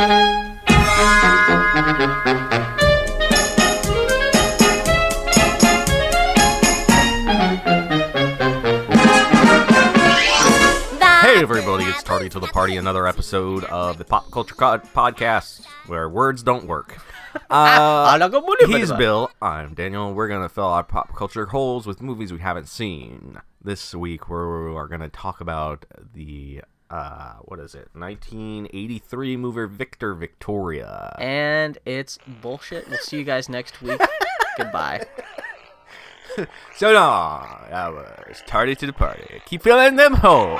Hey everybody, it's Tardy to the Party, another episode of the Pop Culture Podcast, where words don't work. He's Bill, I'm Daniel, and we're going to fill our pop culture holes with movies we haven't seen. This week we are going to talk about the... 1983 movie Victor Victoria. And it's bullshit. We'll see you guys next week. Goodbye. So long. I was tardy to the party. Keep filling them holes.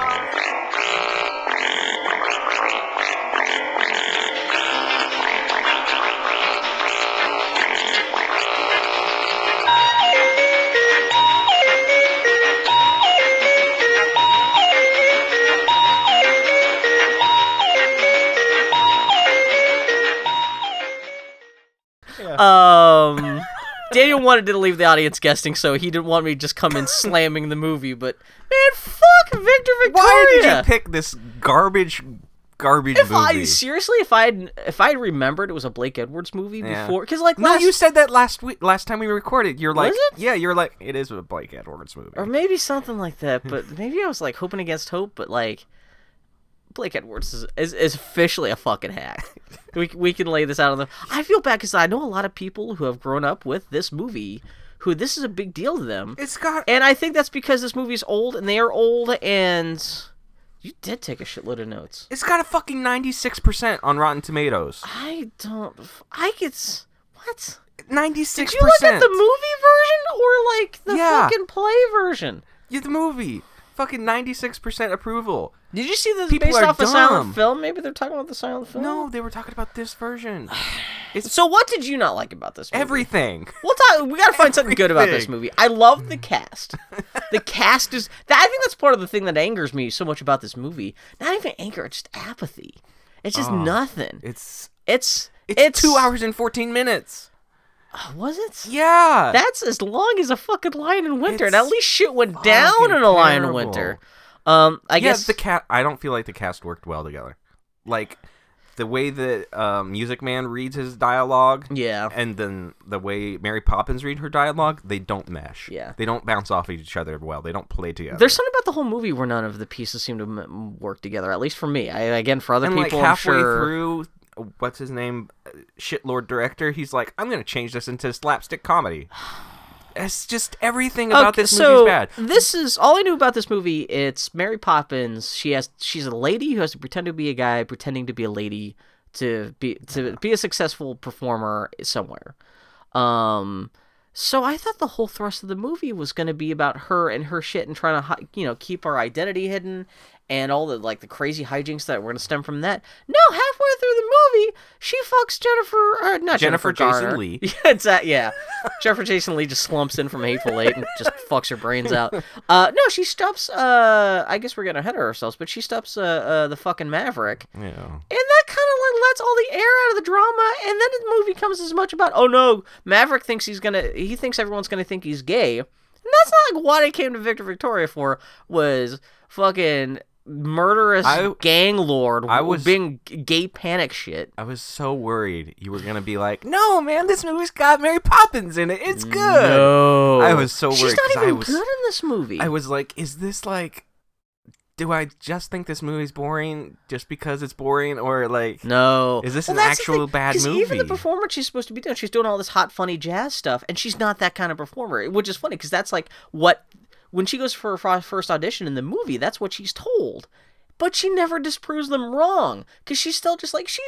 Daniel wanted to leave the audience guessing, so he didn't want me to just come in slamming the movie, but man, fuck Victor Victoria! Why did you pick this garbage movie? If I remembered it was a Blake Edwards movie before, because like you said that last time we recorded, you're like, was it? Yeah, you're like, it is a Blake Edwards movie, or maybe something like that. But maybe I was like hoping against hope, but like. Blake Edwards is officially a fucking hack. We can lay this out on them. I feel bad because I know a lot of people who have grown up with this movie, who this is a big deal to them. And I think that's because this movie's old and they are old. And you did take a shitload of notes. It's got a fucking 96% on Rotten Tomatoes. What? 96%. Did you look at the movie version or like the fucking play version? Yeah, the movie. Fucking 96% approval. Did you see this based off a silent film? Maybe they're talking about the silent film? No, they were talking about this version. So what did you not like about this movie? Everything. We gotta find something good about this movie. I love the cast. The cast is... I think that's part of the thing that angers me so much about this movie. Not even anger, it's just apathy. It's just nothing. It's 2 hours and 14 minutes. Was it? Yeah. That's as long as a fucking Lion in Winter, and at least shit went down in A Lion in Winter. I guess the cast. I don't feel like the cast worked well together. Like the way that Music Man reads his dialogue, and then the way Mary Poppins read her dialogue, they don't mesh. Yeah, they don't bounce off each other well. They don't play together. There's something about the whole movie where none of the pieces seem to work together. At least for me. For other people, like halfway through. What's his name? Shitlord director. He's like, I'm going to change this into slapstick comedy. It's just everything about this movie's bad. This is all I knew about this movie. It's Mary Poppins. She's a lady who has to pretend to be a guy, pretending to be a lady to be a successful performer somewhere. So I thought the whole thrust of the movie was going to be about her and her shit and trying to, keep her identity hidden and all the crazy hijinks that were going to stem from that. No, halfway through the movie, she fucks Jennifer Jason Lee. Jennifer Jason Lee just slumps in from Hateful Eight and just fucks her brains out. No, she stops, I guess we're getting ahead of ourselves, but she stops the fucking Maverick. Yeah. And that kind of lets all the air out of the drama, and then the movie comes as much about, oh no, Maverick thinks he thinks everyone's gonna think he's gay, and that's not like what I came to Victor Victoria for, was fucking murderous gang lord being gay panic shit. I was so worried you were gonna be like, no man, this movie's got Mary Poppins in it, it's good. No. I was so worried. She's not even good in this movie. I was like, is this like... do I just think this movie's boring just because it's boring, or like... no. Is this an actual bad movie? Because even the performer she's supposed to be doing, she's doing all this hot, funny jazz stuff, and she's not that kind of performer, which is funny, because that's like what... when she goes for her first audition in the movie, that's what she's told. But she never disproves them wrong, because she's still just like... she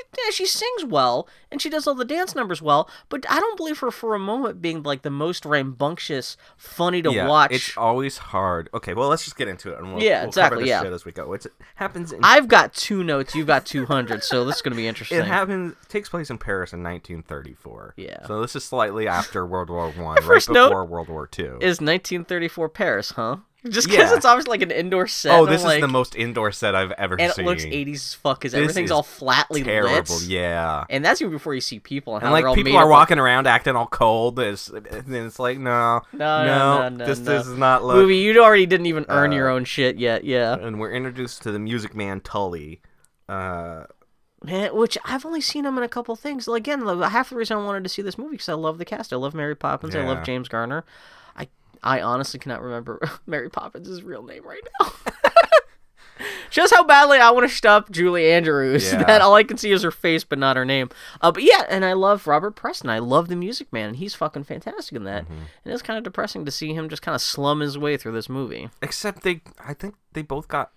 sings well, and she does all the dance numbers well, but I don't believe her for a moment being like the most rambunctious, funny to watch. Yeah, it's always hard. Okay, well, let's just get into it, and we'll cover this shit as we go. It happens in... I've got 2 notes, you've got 200, so this is going to be interesting. It takes place in Paris in 1934. Yeah. So this is slightly after World War I, right before World War II. Is 1934 Paris, huh? Just because it's obviously like an indoor set. Oh, this is the most indoor set I've ever seen. And it looks 80s as fuck because everything's all flatly lit. Terrible, yeah. And that's even before you see people. And like people are walking around acting all cold. And it's like, no. This does not look... movie, you already didn't even earn your own shit yet, yeah. And we're introduced to the Music Man Tully, which I've only seen him in a couple things. Again, half the reason I wanted to see this movie because I love the cast. I love Mary Poppins. Yeah. I love James Garner. I honestly cannot remember Mary Poppins' real name right now. Just how badly I want to stop Julie Andrews. Yeah. That all I can see is her face, but not her name. But yeah, and I love Robert Preston. I love The Music Man, and he's fucking fantastic in that. Mm-hmm. And it's kind of depressing to see him just kind of slum his way through this movie. Except I think they both got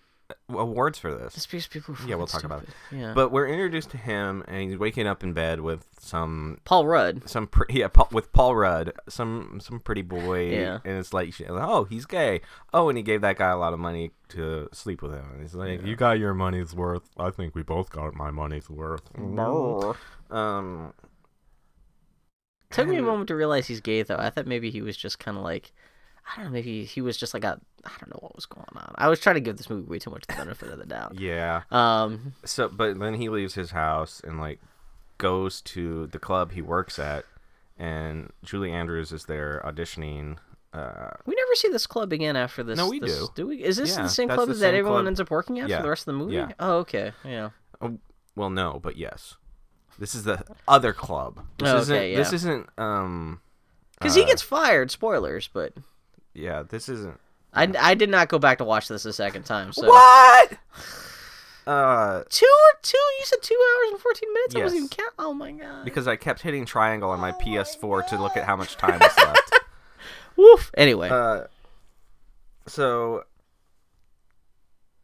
awards for this. It's because people are we'll talk stupid. About it. Yeah. But we're introduced to him, and he's waking up in bed with some Paul Rudd. With Paul Rudd, some pretty boy. Yeah. And it's like, oh, he's gay. Oh, and he gave that guy a lot of money to sleep with him. And he's like, you got your money's worth. I think we both got my money's worth. No. Took me a moment to realize he's gay, though. I thought maybe he was just kind of like, I don't know, maybe he was just like a, I don't know what was going on. I was trying to give this movie way too much the benefit of the doubt. Yeah. So, but then he leaves his house and like goes to the club he works at, and Julie Andrews is there auditioning. We never see this club again after this. No, we do. Do we? Is this the same club that everyone ends up working at for the rest of the movie? Yeah. Oh, okay. Yeah. Well, no, but yes. This is the other club. This isn't. Because he gets fired. Spoilers, but. Yeah, this isn't. I did not go back to watch this a second time. So. What? 2 or 2? You said 2 hours and 14 minutes. Yes. I wasn't even count. Oh my god! Because I kept hitting triangle on my PS4 to look at how much time was left. Woof. Anyway. So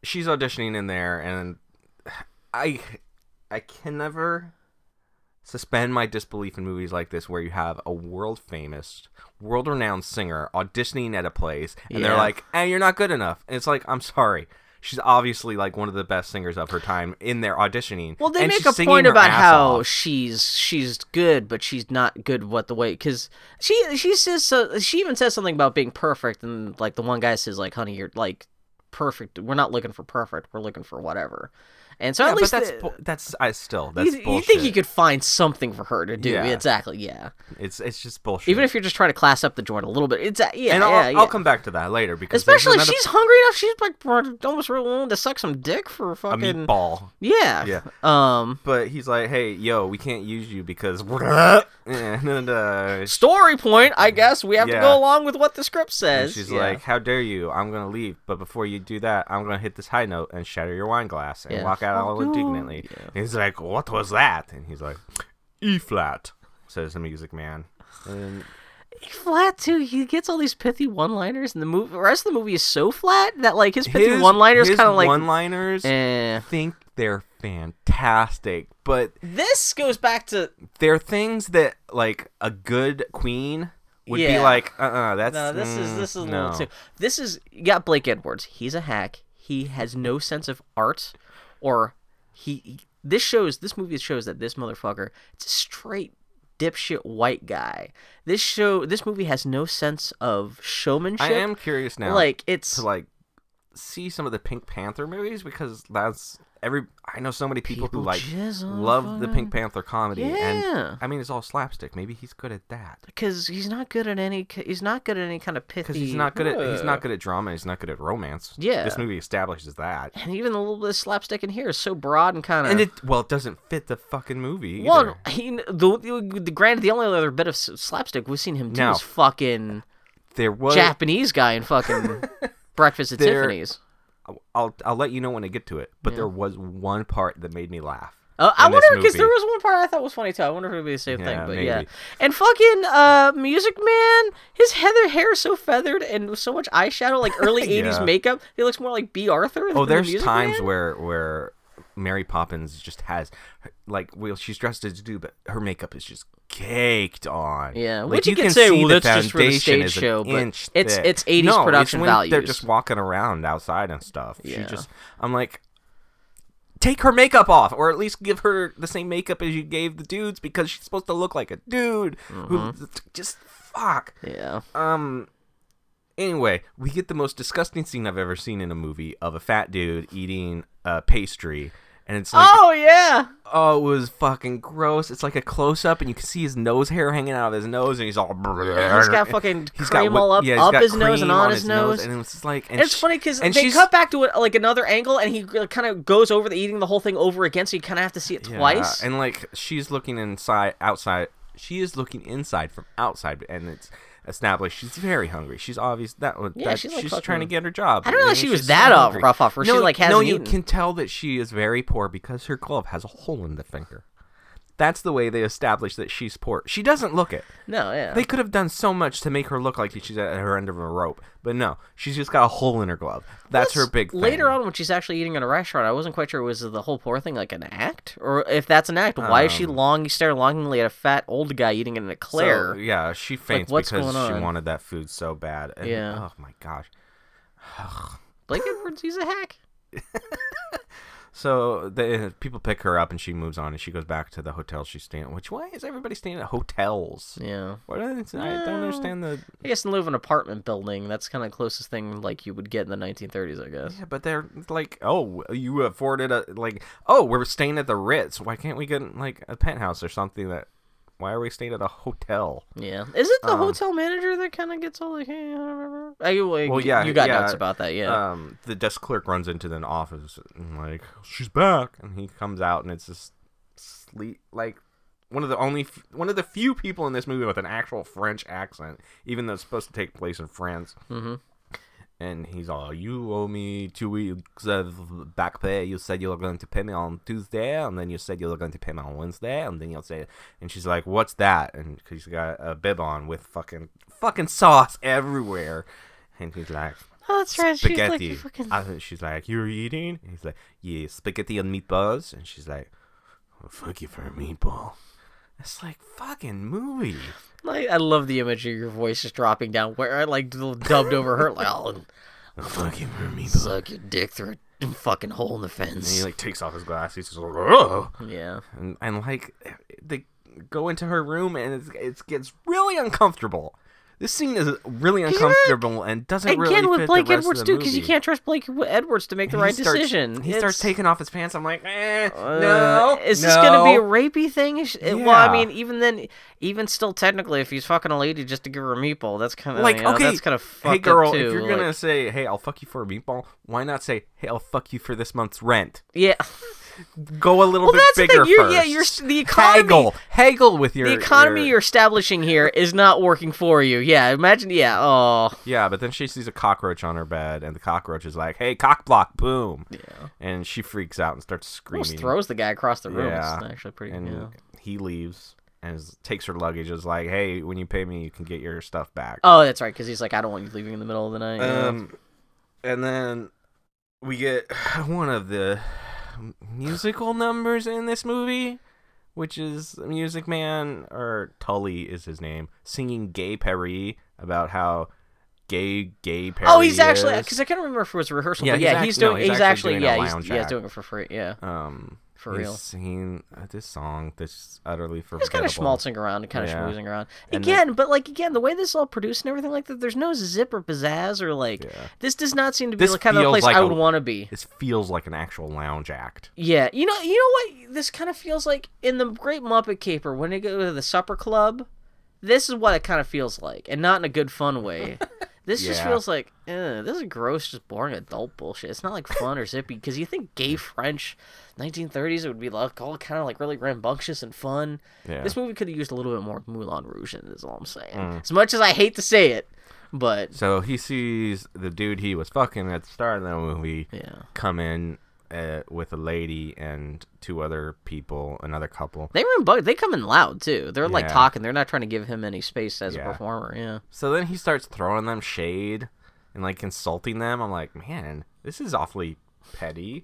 she's auditioning in there, and I can never suspend my disbelief in movies like this where you have a world-famous, world-renowned singer auditioning at a place, and they're like, hey, you're not good enough. And it's like, I'm sorry. She's obviously, like, one of the best singers of her time in there auditioning. Well, they make a point about how she's good, but she's not good because she even says something about being perfect, and, like, the one guy says, like, honey, you're, like, perfect. We're not looking for perfect. We're looking for whatever. And so at least that's bullshit. You think you could find something for her to do? Yeah. Exactly. Yeah. It's just bullshit. Even if you're just trying to class up the joint a little bit, I'll come back to that later because especially if she's hungry enough, she's like almost willing to suck some dick for fucking a meatball. Yeah. Yeah. But he's like, hey, yo, we can't use you because story point. I guess we have to go along with what the script says. And she's like, how dare you? I'm gonna leave, but before you do that, I'm gonna hit this high note and shatter your wine glass and walk out. All indignantly. Yeah. He's like, what was that? And he's like, E-flat, says the Music Man. And E-flat, too. He gets all these pithy one-liners, and the rest of the movie is so flat that, like, his pithy one-liners kind of like... His one-liners think they're fantastic, but... This goes back to... They're things that, like, a good queen... would be like, that's... No, this is a little too... This is... You got Blake Edwards. He's a hack. He has no sense of art... Or this movie shows that this motherfucker, it's a straight dipshit white guy. This movie has no sense of showmanship. I am curious now, to see some of the Pink Panther movies because I know so many people who love the Pink Panther comedy. Yeah. And I mean it's all slapstick. Maybe he's good at that because he's not good at any kind of pithy. Because he's not good at drama. He's not good at romance. Yeah, this movie establishes that. And even the little bit of slapstick in here is so broad and kind of it doesn't fit the fucking movie. Well, the only other bit of slapstick we've seen him do is fucking Japanese guy in fucking Breakfast at Tiffany's. I'll let you know when I get to it, but there was one part that made me laugh. I wonder because there was one part I thought was funny too. I wonder if it would be the same thing, but maybe. Yeah. And fucking Music Man, his hair is so feathered and so much eyeshadow, like early '80s makeup. He looks more like B. Arthur. Oh, there's times where Mary Poppins just has she's dressed as a dude, but her makeup is just caked on. Yeah, like, which you can say, that's just for the stage show, but it's 80s production values. They're just walking around outside and stuff. Yeah. I'm like, take her makeup off, or at least give her the same makeup as you gave the dudes, because she's supposed to look like a dude. Mm-hmm. Who just fuck. Yeah. Anyway, we get the most disgusting scene I've ever seen in a movie of a fat dude eating a pastry. And it's like, oh yeah, oh, it was fucking gross. It's like a close up, and you can see his nose hair hanging out of his nose, and he's all. He's got fucking cream all up, up his nose and on his nose, and it's like. And it's funny because they cut back to like another angle, and he kind of goes over the eating the whole thing over again, so you kind of have to see it twice. And like she's looking she is looking inside from outside, and it's established she's very hungry. She's obvious she's trying to get her job. I don't know if she was that rough off her. No, she like hasn't eaten. You can tell that she is very poor because her glove has a hole in the finger. That's the way they establish that she's poor. She doesn't look it. No, yeah. They could have done so much to make her look like she's at her end of a rope. But no, she's just got a hole in her glove. That's her big thing. Later on when she's actually eating at a restaurant, I wasn't quite sure, was the whole poor thing like an act? Or if that's an act, why is she staring longingly at a fat old guy eating an eclair? So, yeah, she faints because she wanted that food so bad. And, yeah. Oh, my gosh. Blake Edwards, he's a hack. So people pick her up, and she moves on, and she goes back to the hotel she's staying at. Which, why is everybody staying at hotels? Yeah. I don't understand the... I guess in lieu of an apartment building, that's kind of the closest thing like you would get in the 1930s, I guess. Yeah, but they're like, oh, you afforded a... Like, oh, we're staying at the Ritz. Why can't we get, like, a penthouse or something that... Why are we staying at a hotel? Yeah. Is it the hotel manager that kind of gets all like, hey, I don't remember? You got nuts about that, yeah. The desk clerk runs into an office and like, she's back. And he comes out and it's just one of the few people in this movie with an actual French accent, even though it's supposed to take place in France. Mm-hmm. And he's all, you owe me 2 weeks of back pay. You said you were going to pay me on Tuesday, and then you said you were going to pay me on Wednesday, and then you'll say... And she's like, what's that? And she's got a bib on with fucking sauce everywhere. And he's like, oh, that's right. Spaghetti. She's like, she's like, you're eating? And he's like, yeah, spaghetti and meatballs. And she's like, oh, fuck you for a meatball. It's like fucking movie. Like, I love the image of your voice just dropping down where I like dubbed over her. Like, I'll fucking suck your dick through a fucking hole in the fence. And he like takes off his glass. He's just like, oh yeah. And like they go into her room and it gets really uncomfortable. This scene is really uncomfortable and doesn't really fit with Blake Edwards too, because you can't trust Blake Edwards to make the right decision. He starts taking off his pants. I'm like, no. Is this going to be a rapey thing? Yeah. Well, I mean, even still, technically, if he's fucking a lady just to give her a meatball, that's kind of like, okay, that's kind of fucked up too. Hey girl, if you're gonna say, hey, I'll fuck you for a meatball, why not say, hey, I'll fuck you for this month's rent? Yeah. Go a little bit bigger first. Yeah, the economy. Haggle with your... The economy you're establishing here is not working for you. Yeah, imagine... Yeah, oh. Yeah, but then she sees a cockroach on her bed, and the cockroach is like, hey, cock block, boom. Yeah. And she freaks out and starts screaming. Almost throws the guy across the room. Yeah. It's actually pretty... And he leaves and takes her luggage. Is like, hey, when you pay me, you can get your stuff back. Oh, that's right, because he's like, I don't want you leaving in the middle of the night. And then we get one of the... musical numbers in this movie, which is Music Man, or Tully is his name, singing Gay Perry about how gay Perry. Oh, he's actually, because I can't remember if it was a rehearsal. Yeah, but yeah, he's doing it for free. Yeah, for real. He's singing this song that's utterly forgettable. He's kind of schmaltzing around and kind of schmoozing around again. But like again, the way this is all produced and everything like that, there's no zip or pizzazz or like. Yeah. This does not seem to be the kind of place I would want to be. This feels like an actual lounge act. Yeah, you know what? This kind of feels like in The Great Muppet Caper when they go to the supper club. This is what it kind of feels like, and not in a good fun way. This just feels like, this is gross, just boring adult bullshit. It's not like fun or zippy, because you think gay French 1930s, it would be like all kind of like really rambunctious and fun. Yeah. This movie could have used a little bit more Moulin Rouge in it, is all I'm saying. As much as I hate to say it, but... So he sees the dude he was fucking at the start of the movie come in with a lady and two other people, another couple. They were bugged. They come in loud too. They're like talking. They're not trying to give him any space as a performer. Yeah. So then he starts throwing them shade and like insulting them. I'm like, man, this is awfully petty.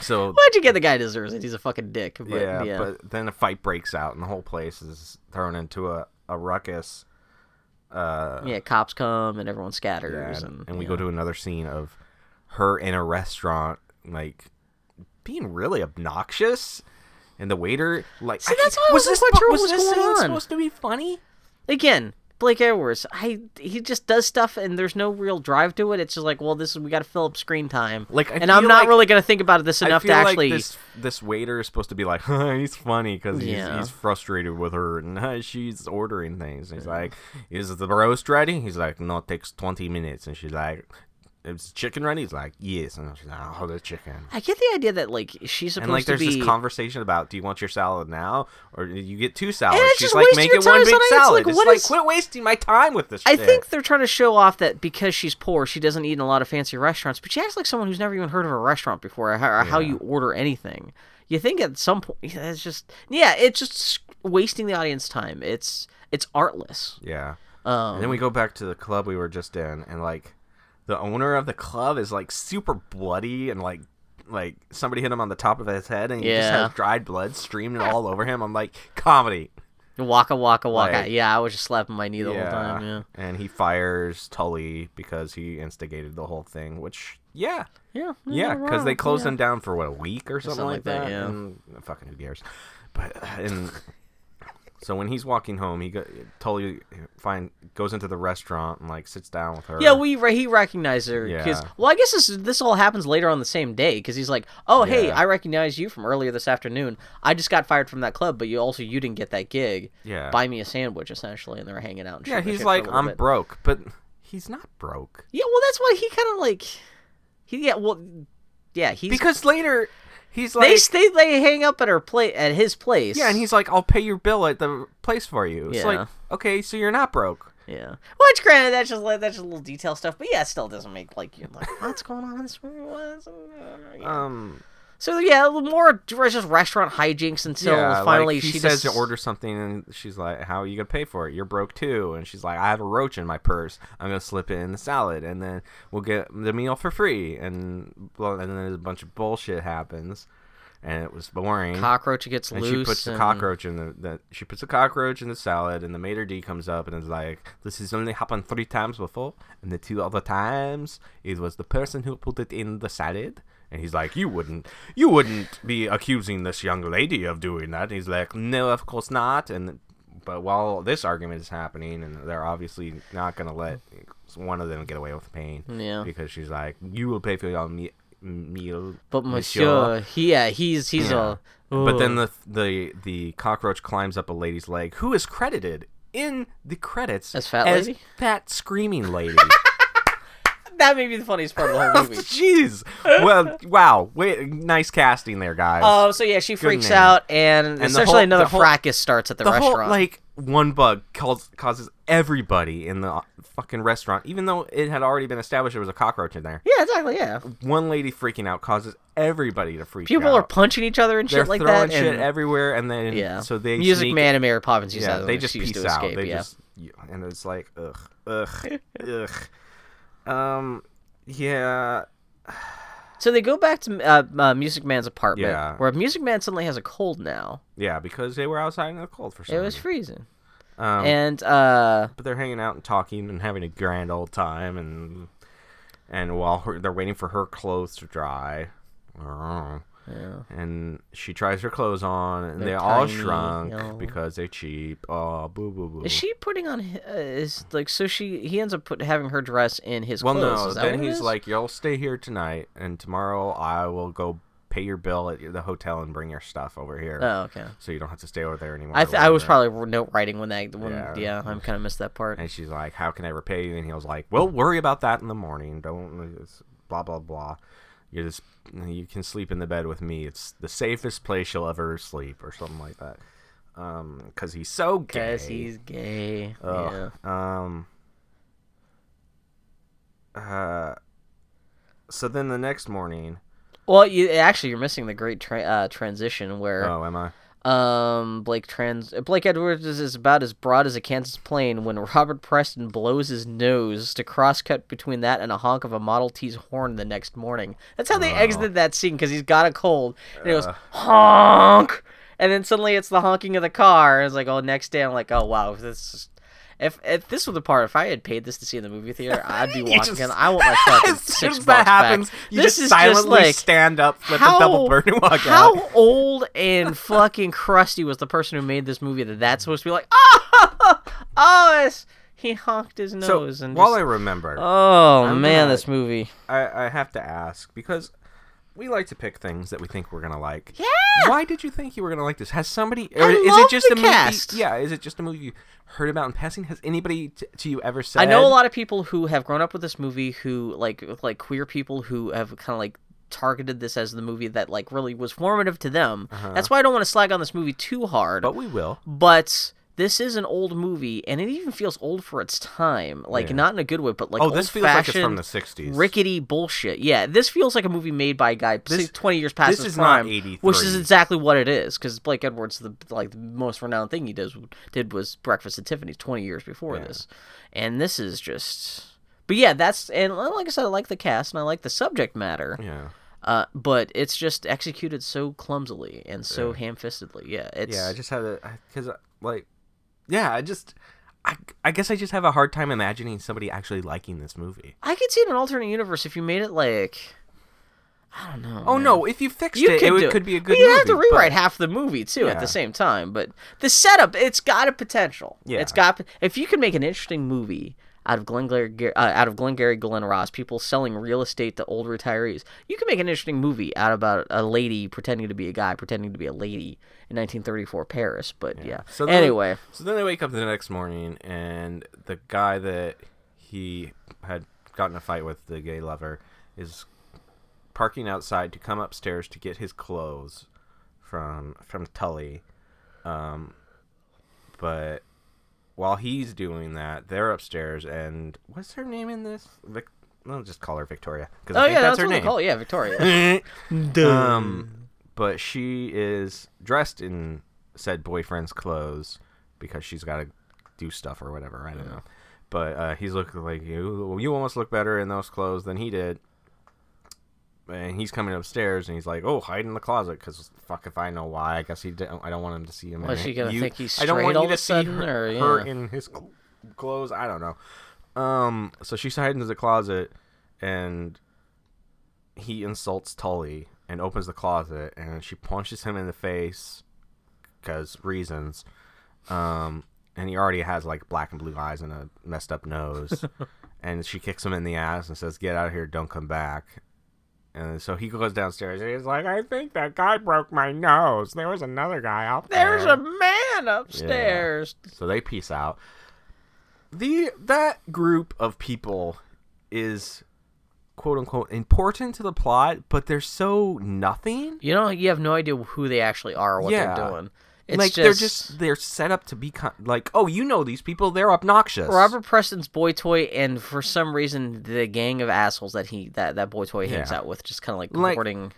So why'd you get the guy deserves it? He's a fucking dick. But, yeah. But then a fight breaks out and the whole place is thrown into a ruckus. Cops come and everyone scatters. Yeah, and we go to another scene of her in a restaurant, like being really obnoxious, and the waiter like. See, that's why I was like, what was this going on? Supposed to be funny? Again, Blake Edwards, he just does stuff and there's no real drive to it. It's just like, well, this is, we got to fill up screen time. Like, and I'm not really going to think about this enough to actually. Like this waiter is supposed to be like, he's funny because he's frustrated with her and she's ordering things. And he's like, is the roast ready? He's like, no, it takes 20 minutes. And she's like, it's chicken ready? He's like, yes. And she's like, oh, the chicken. I get the idea that, like, she's supposed to be... And, like, there's this conversation about, do you want your salad now? Or you get two salads. And she's like, make it one big salad. It's like, quit wasting my time with this shit. I think they're trying to show off that because she's poor, she doesn't eat in a lot of fancy restaurants. But she acts like someone who's never even heard of a restaurant before, or how you order anything. You think at some point... It's just... Yeah, it's just wasting the audience time. It's artless. Yeah. And then we go back to the club we were just in, and, like... The owner of the club is, like, super bloody and, like somebody hit him on the top of his head and he just has dried blood streaming all over him. I'm like, comedy. Waka, waka, waka. Like, I was just slapping my knee the whole time, And he fires Tully because he instigated the whole thing, which, Yeah, because they closed him down for, what, a week or something like that? Yeah. And, fucking who cares. But, and... So when he's walking home, Tully goes into the restaurant and like sits down with her. Yeah, he recognizes her. Yeah. Well, I guess this all happens later on the same day because he's like, "Oh, hey, I recognize you from earlier this afternoon. I just got fired from that club, but you didn't get that gig. Yeah, buy me a sandwich, essentially." And they're hanging out. And he's like, "I'm broke," but he's not broke. Yeah, well, that's why he kind of like, he's because later. He's like they hang up at at his place. Yeah, and he's like, "I'll pay your bill at the place for you." It's like, okay, so you're not broke. Yeah. Which, granted, that's just little detail stuff, but it still doesn't make you're like, what's going on in this movie? So more just restaurant hijinks until finally she says to order something, and she's like, "How are you gonna pay for it? You're broke too." And she's like, "I have a roach in my purse. I'm gonna slip it in the salad, and then we'll get the meal for free." And then a bunch of bullshit happens, and it was boring. Cockroach gets loose. She puts a cockroach in the salad, and the maitre d' comes up and is like, "This has only happened 3 times before, and the 2 other times it was the person who put it in the salad." And he's like, you wouldn't be accusing this young lady of doing that. And he's like, no, of course not. But while this argument is happening, and they're obviously not going to let one of them get away with pain, because she's like, you will pay for your meal. But Monsieur. he's But then the cockroach climbs up a lady's leg, who is credited in the credits as fat screaming lady. That may be the funniest part of the whole movie. Jeez. Well, wow. Wait, nice casting there, guys. Oh, so she freaks out, and essentially another fracas starts at the restaurant. One bug causes everybody in the fucking restaurant, even though it had already been established there was a cockroach in there. Yeah, exactly, yeah. One lady freaking out causes everybody to freak out. People are punching each other and shit like that. They're throwing shit everywhere, and then so they Music Man and Mary Poppins use that. They just peace out. And it's like, ugh. So they go back to Music Man's apartment, where Music Man suddenly has a cold now. Yeah, because they were outside in the cold for some reason. It was freezing. But they're hanging out and talking and having a grand old time, and while they're waiting for her clothes to dry, and she tries her clothes on, and they're all shrunk because they're cheap. Oh, boo, boo, boo. Is she putting on his, he ends up having her dress in his clothes? Well, no, then he's like, y'all stay here tonight, and tomorrow I will go pay your bill at the hotel and bring your stuff over here. Oh, okay. So you don't have to stay over there anymore. I was probably note writing when that, I kind of missed that part. And she's like, how can I repay you? And he was like, well, worry about that in the morning. Don't, blah, blah, blah. You can sleep in the bed with me. It's the safest place you'll ever sleep, or something like that. Because he's so gay. Because he's gay. Ugh. Yeah. So then the next morning. Well, you're missing the great transition where. Oh, am I? Blake Edwards is about as broad as a Kansas plane when Robert Preston blows his nose to cross-cut between that and a honk of a Model T's horn the next morning. That's how they exited that scene, because he's got a cold, and it goes, honk! And then suddenly it's the honking of the car. It's like, oh, next day, I'm like, oh, wow, this is... If this was the part, if I had paid this to see in the movie theater, I'd be walking in. I want my fucking $6 that happens, back. You this just is silently just like, stand up, flip a double bird, and walk out. How old and fucking crusty was the person who made this movie that's supposed to be like, oh, He honked his nose. So, and while just... I remember... Oh, I'm man, gonna, this movie. I have to ask, because we like to pick things that we think we're going to like. Yeah! Why did you think you were going to like this? Has somebody... Or I is love it just the a cast. Movie, yeah, is it just a movie you heard about in passing? Has anybody to you ever said... I know a lot of people who have grown up with this movie who, like queer people who have kind of, like, targeted this as the movie that, like, really was formative to them. Uh-huh. That's why I don't want to slag on this movie too hard. But we will. But... This is an old movie, and it even feels old for its time. Like, yeah. Not in a good way, but like old-fashioned, this feels like it's from the 60s. Rickety bullshit. Yeah, this feels like a movie made by a guy 20 years past his prime. This is not 83. Which is exactly what it is, because Blake Edwards, the most renowned thing he did was Breakfast at Tiffany's 20 years before this. And this is just... But yeah, that's... And like I said, I like the cast, and I like the subject matter. Yeah. But it's just executed so clumsily and so ham-fistedly. Yeah, it's... Yeah, I just had a... Because, like... Yeah, I guess I just have a hard time imagining somebody actually liking this movie. I could see it in an alternate universe if you made it like, I don't know. Oh man. No, if you fixed it, it could be a good movie. You'd have to rewrite half the movie too at the same time. But the setup, it's got a potential. Yeah, it's got. If you can make an interesting movie out of Glengarry Glen Ross, people selling real estate to old retirees, you can make an interesting movie out about a lady pretending to be a guy pretending to be a lady. 1934 Paris, but So anyway. So then they wake up the next morning, and the guy that he had gotten a fight with, the gay lover, is parking outside to come upstairs to get his clothes from Tully. But while he's doing that, they're upstairs, and what's her name in this? I'll just call her Victoria, because I think that's her name. Oh yeah, Victoria. But she is dressed in said boyfriend's clothes because she's got to do stuff or whatever. I don't know. But he's looking like, you almost look better in those clothes than he did. And he's coming upstairs, and he's like, hide in the closet, because fuck if I know why. I guess I don't want him to see him. Was she going to think he's straight all of a sudden? Her in his clothes. I don't know. So she's hiding in the closet, and he insults Tully. And opens the closet, and she punches him in the face, because reasons. And he already has like black and blue eyes and a messed up nose. And she kicks him in the ass and says, "Get out of here! Don't come back." And so he goes downstairs, and he's like, "I think that guy broke my nose. There was another guy up there. There's a man upstairs." Yeah. So they peace out. That group of people is, quote unquote, important to the plot, but they're so nothing. You have no idea who they actually are or what they're doing. It's like they're set up to be like, these people, they're obnoxious. Robert Preston's boy toy, and for some reason the gang of assholes that that boy toy hangs out with, just kind of like reporting.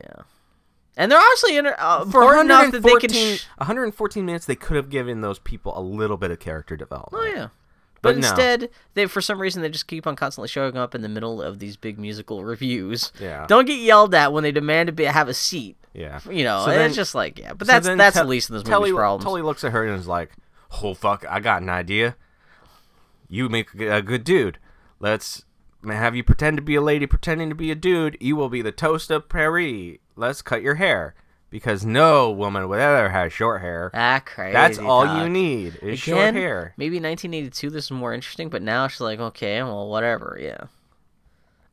Yeah. And they're actually for 114 minutes, they could have given those people a little bit of character development. Oh yeah. But instead, they for some reason, they just keep on constantly showing up in the middle of these big musical reviews. Yeah. Don't get yelled at when they demand to have a seat. Yeah. So and then, it's just like, yeah. But so that's at least in this movie's problems. Tully looks at her and is like, "Oh, fuck, I got an idea. You make a good dude. Let's have you pretend to be a lady pretending to be a dude. You will be the toast of Paris. Let's cut your hair. Because no woman would ever have short hair. Crazy. That's all you need is short hair." Maybe 1982, this is more interesting, but now she's like, okay, well, whatever, yeah.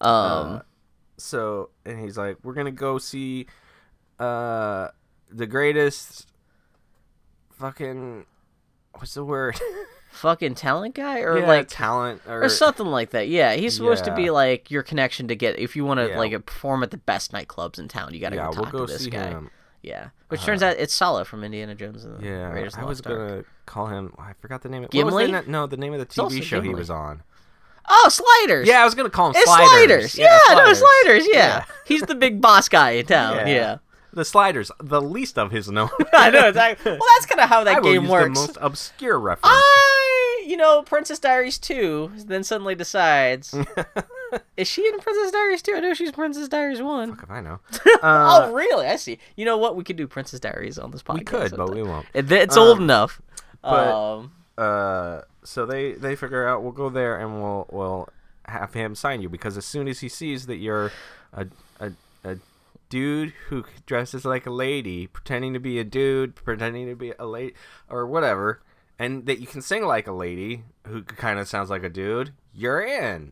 And he's like, we're going to go see the greatest fucking, what's the word? Fucking talent guy? Or like talent. Or something like that, yeah. He's supposed to be like your connection to get, if you want to like perform at the best nightclubs in town, you got to go talk to this guy. Him. Yeah, which turns out it's Sala from Indiana Jones and the Raiders of the Lost Ark. I was going to call him, I forgot the name. Gimli? The name of the TV show Gimli. He was on. Oh, Sliders! Yeah, I was going to call him Sliders. Sliders, yeah. He's the big boss guy in town, yeah. The Sliders, the least of his known. I know, exactly. Well, that's kind of how that game works. The most obscure reference. Princess Diaries 2 then suddenly decides... Is she in Princess Diaries 2? I know she's Princess Diaries 1. Fuck if I know. Oh, really? I see. You know what? We could do Princess Diaries on this podcast. We could, but we won't. It's old enough. But, so they figure out, we'll go there and we'll have him sign you, because as soon as he sees that you're a dude who dresses like a lady, pretending to be a dude, pretending to be a lady, or whatever... and that you can sing like a lady who kind of sounds like a dude, you're in.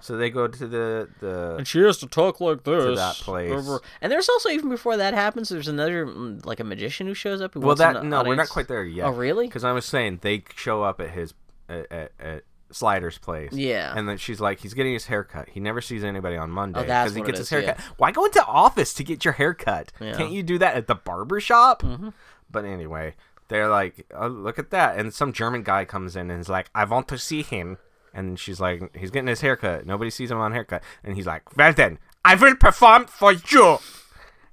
So they go to the and she has to talk like this to that place. And there's also, even before that happens, there's another, like, a magician who shows up. We're not quite there yet. Oh, really? Because I was saying they show up at his at Sliders' place. Yeah. And then she's like, he's getting his haircut. He never sees anybody on Monday because he gets his haircut. Yeah. Why go into office to get your haircut? Yeah. Can't you do that at the barber shop? Mm-hmm. But anyway, they're like, oh, look at that, and some German guy comes in and is like, I want to see him. And she's like, he's getting his haircut. Nobody sees him on haircut. And he's like, well then, I will perform for you.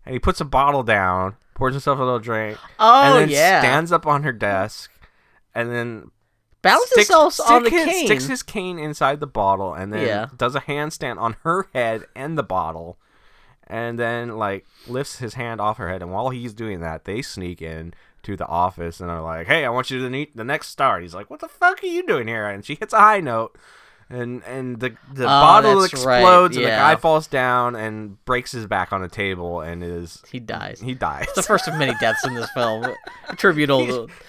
And he puts a bottle down, pours himself a little drink. Oh, and then stands up on her desk. And then sticks his cane inside the bottle. And then does a handstand on her head and the bottle. And then, like, lifts his hand off her head. And while he's doing that, they sneak in to the office and are like, hey, I want you to meet the next star. And he's like, what the fuck are you doing here? And she hits a high note, and the bottle explodes, and the guy falls down and breaks his back on a table and he dies. It's the first of many deaths in this film.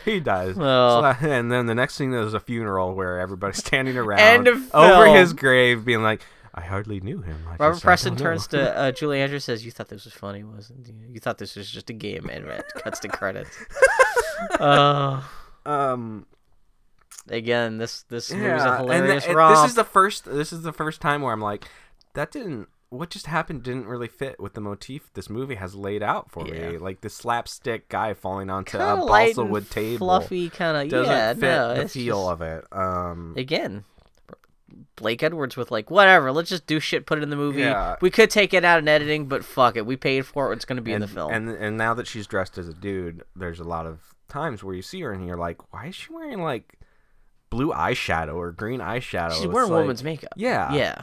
He dies. Oh. So, and then the next thing, there's a funeral where everybody's standing around over his grave being like, I hardly knew him. Robert Preston turns to Julie Andrews, says, you thought this was funny, wasn't you? You thought this was just a game, and it cuts to credits. Again, this movie's a hilarious romp. This is the first time where I'm like, what just happened didn't really fit with the motif this movie has laid out for me. Like the slapstick guy falling onto kinda a balsa wood table. Fluffy kind of, doesn't fit the feel of it. Again, Blake Edwards with, like, whatever, let's just do shit, put it in the movie. Yeah. We could take it out in editing, but fuck it, we paid for it, it's going to be in the film. And now that she's dressed as a dude, there's a lot of times where you see her and you're like, why is she wearing, like, blue eyeshadow or green eyeshadow? She's wearing woman's makeup. Yeah. Yeah.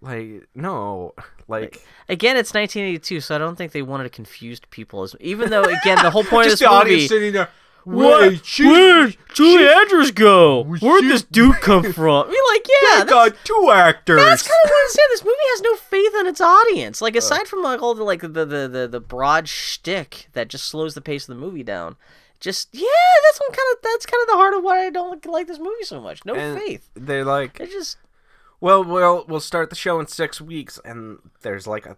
Like, no. Like, again, it's 1982, so I don't think they wanted to confuse people. Even though, again, the whole point of this movie... sitting there. Where'd Julie Andrews go? Where'd this dude come from? I mean, like, they got two actors. That's kind of what I'm saying. This movie has no faith in its audience. Like, aside from, like, all the, like, the broad shtick that just slows the pace of the movie down. Just, that's kind of the heart of why I don't like this movie so much. No faith. They're like, they're just, well, we'll start the show in 6 weeks, and there's like a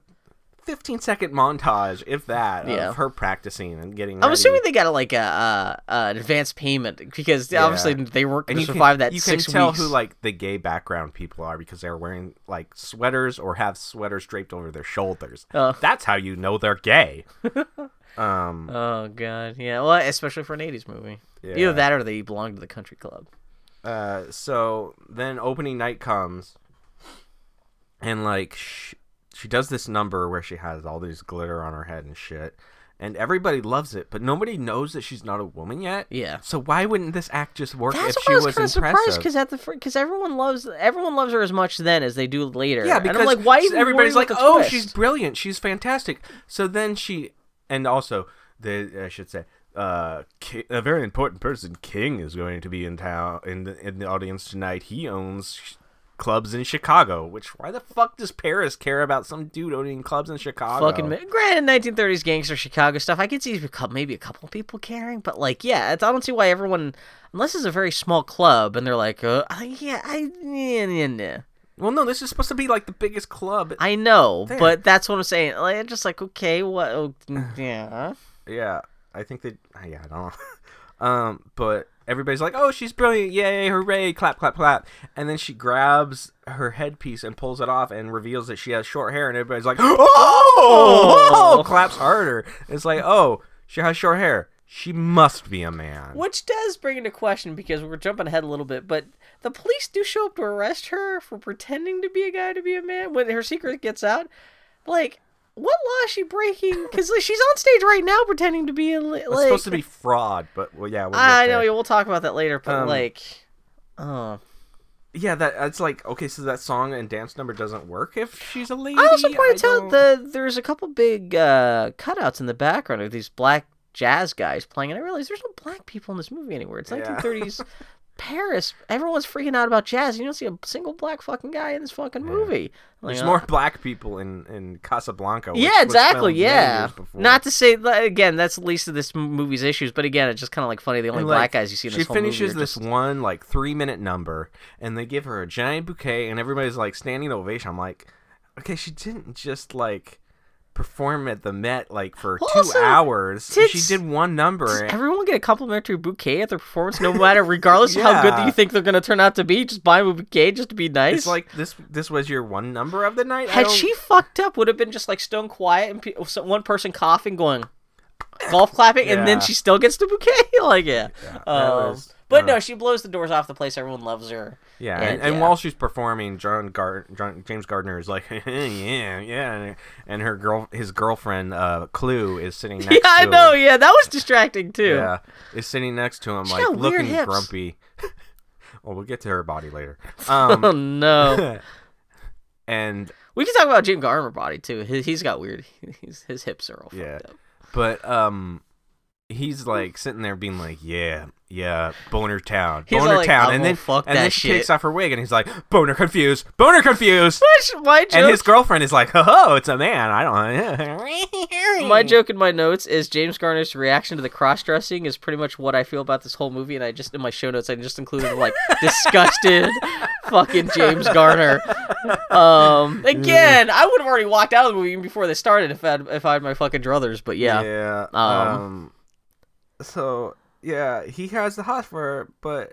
15-second montage, if that, of her practicing and getting ready. I'm assuming they got, like, an advance payment, because obviously they weren't going to survive that 6 weeks. You can tell who, like, the gay background people are, because they're wearing, like, sweaters or have sweaters draped over their shoulders. That's how you know they're gay. Oh, God. Yeah, well, especially for an 80s movie. Yeah. Either that or they belong to the country club. So then opening night comes, and, like... She does this number where she has all these glitter on her head and shit. And everybody loves it, but nobody knows that she's not a woman yet. Yeah. So why wouldn't this act just work if she was impressive? That's what I was kind of surprised, because everyone loves her as much then as they do later. Yeah, because and I'm like, why everybody's like, oh, she's brilliant. She's fantastic. So then she... And also, I should say... a very important person, King, is going to be in town in the audience tonight. He owns... clubs in Chicago, which, why the fuck does Paris care about some dude owning clubs in Chicago? Granted, 1930s gangster Chicago stuff, I could see maybe a couple people caring, but, like, I don't see why everyone, unless it's a very small club, and they're like, Well, no, this is supposed to be, like, the biggest club. I know, but that's what I'm saying. Like, just like, okay, what? Oh, yeah. Yeah, I think that, I don't know. But... Everybody's like, oh, she's brilliant, yay, hooray, clap, clap, clap. And then she grabs her headpiece and pulls it off and reveals that she has short hair, and everybody's like, oh! Claps harder. It's like, oh, she has short hair. She must be a man. Which does bring into question, because we're jumping ahead a little bit, but the police do show up to arrest her for pretending to be a guy to be a man when her secret gets out. Like... What law is she breaking? Because, like, she's on stage right now pretending to be a... Like... It's supposed to be fraud, but, well, yeah. We'll talk about that later, but, like... Yeah, it's like, okay, so that song and dance number doesn't work if she's a lady? I also pointed out that there's a couple big cutouts in the background of these black jazz guys playing, and I realized there's no black people in this movie anywhere. It's 1930s Paris. Everyone's freaking out about jazz. You don't see a single black fucking guy in this fucking movie. Like, there's more black people in Casablanca. Yeah, exactly. Yeah. Not to say, again, that's the least of this movie's issues, but again, it's just kind of like funny. The only black guys you see in this whole movie. She finishes this one, 3-minute number, and they give her a giant bouquet, and everybody's, standing ovation. I'm like, okay, she didn't just, perform at the Met for 2 hours. She did one number. Does everyone get a complimentary bouquet at their performance, no matter, regardless of how good that you think they're going to turn out to be? Just buy a bouquet just to be nice. It's like this was your one number of the night. Had she fucked up, would have been just stone quiet and one person coughing, going golf clapping, and then she still gets the bouquet. But no, she blows the doors off the place. Everyone loves her. Yeah, and while she's performing, James Garner is like, yeah, and his girlfriend, Clue, is sitting next to him. Yeah, I know, yeah, that was distracting, too. Yeah, is sitting next to him, she's looking grumpy. Well, we'll get to her body later. Oh, no. And we can talk about James Garner's body, too. He's got weird, his hips are all fucked up. But, he's sitting there being yeah, Boner Town, Boner Town, and then she takes off her wig and he's like, Boner confused. My joke, and his girlfriend is like, oh, it's a man. I don't know. My joke in my notes is James Garner's reaction to the cross dressing is pretty much what I feel about this whole movie, and I just in my show notes I just included disgusted fucking James Garner. Again, I would have already walked out of the movie before they started if I had my fucking druthers, but yeah. So, yeah, he has the hots for her, but...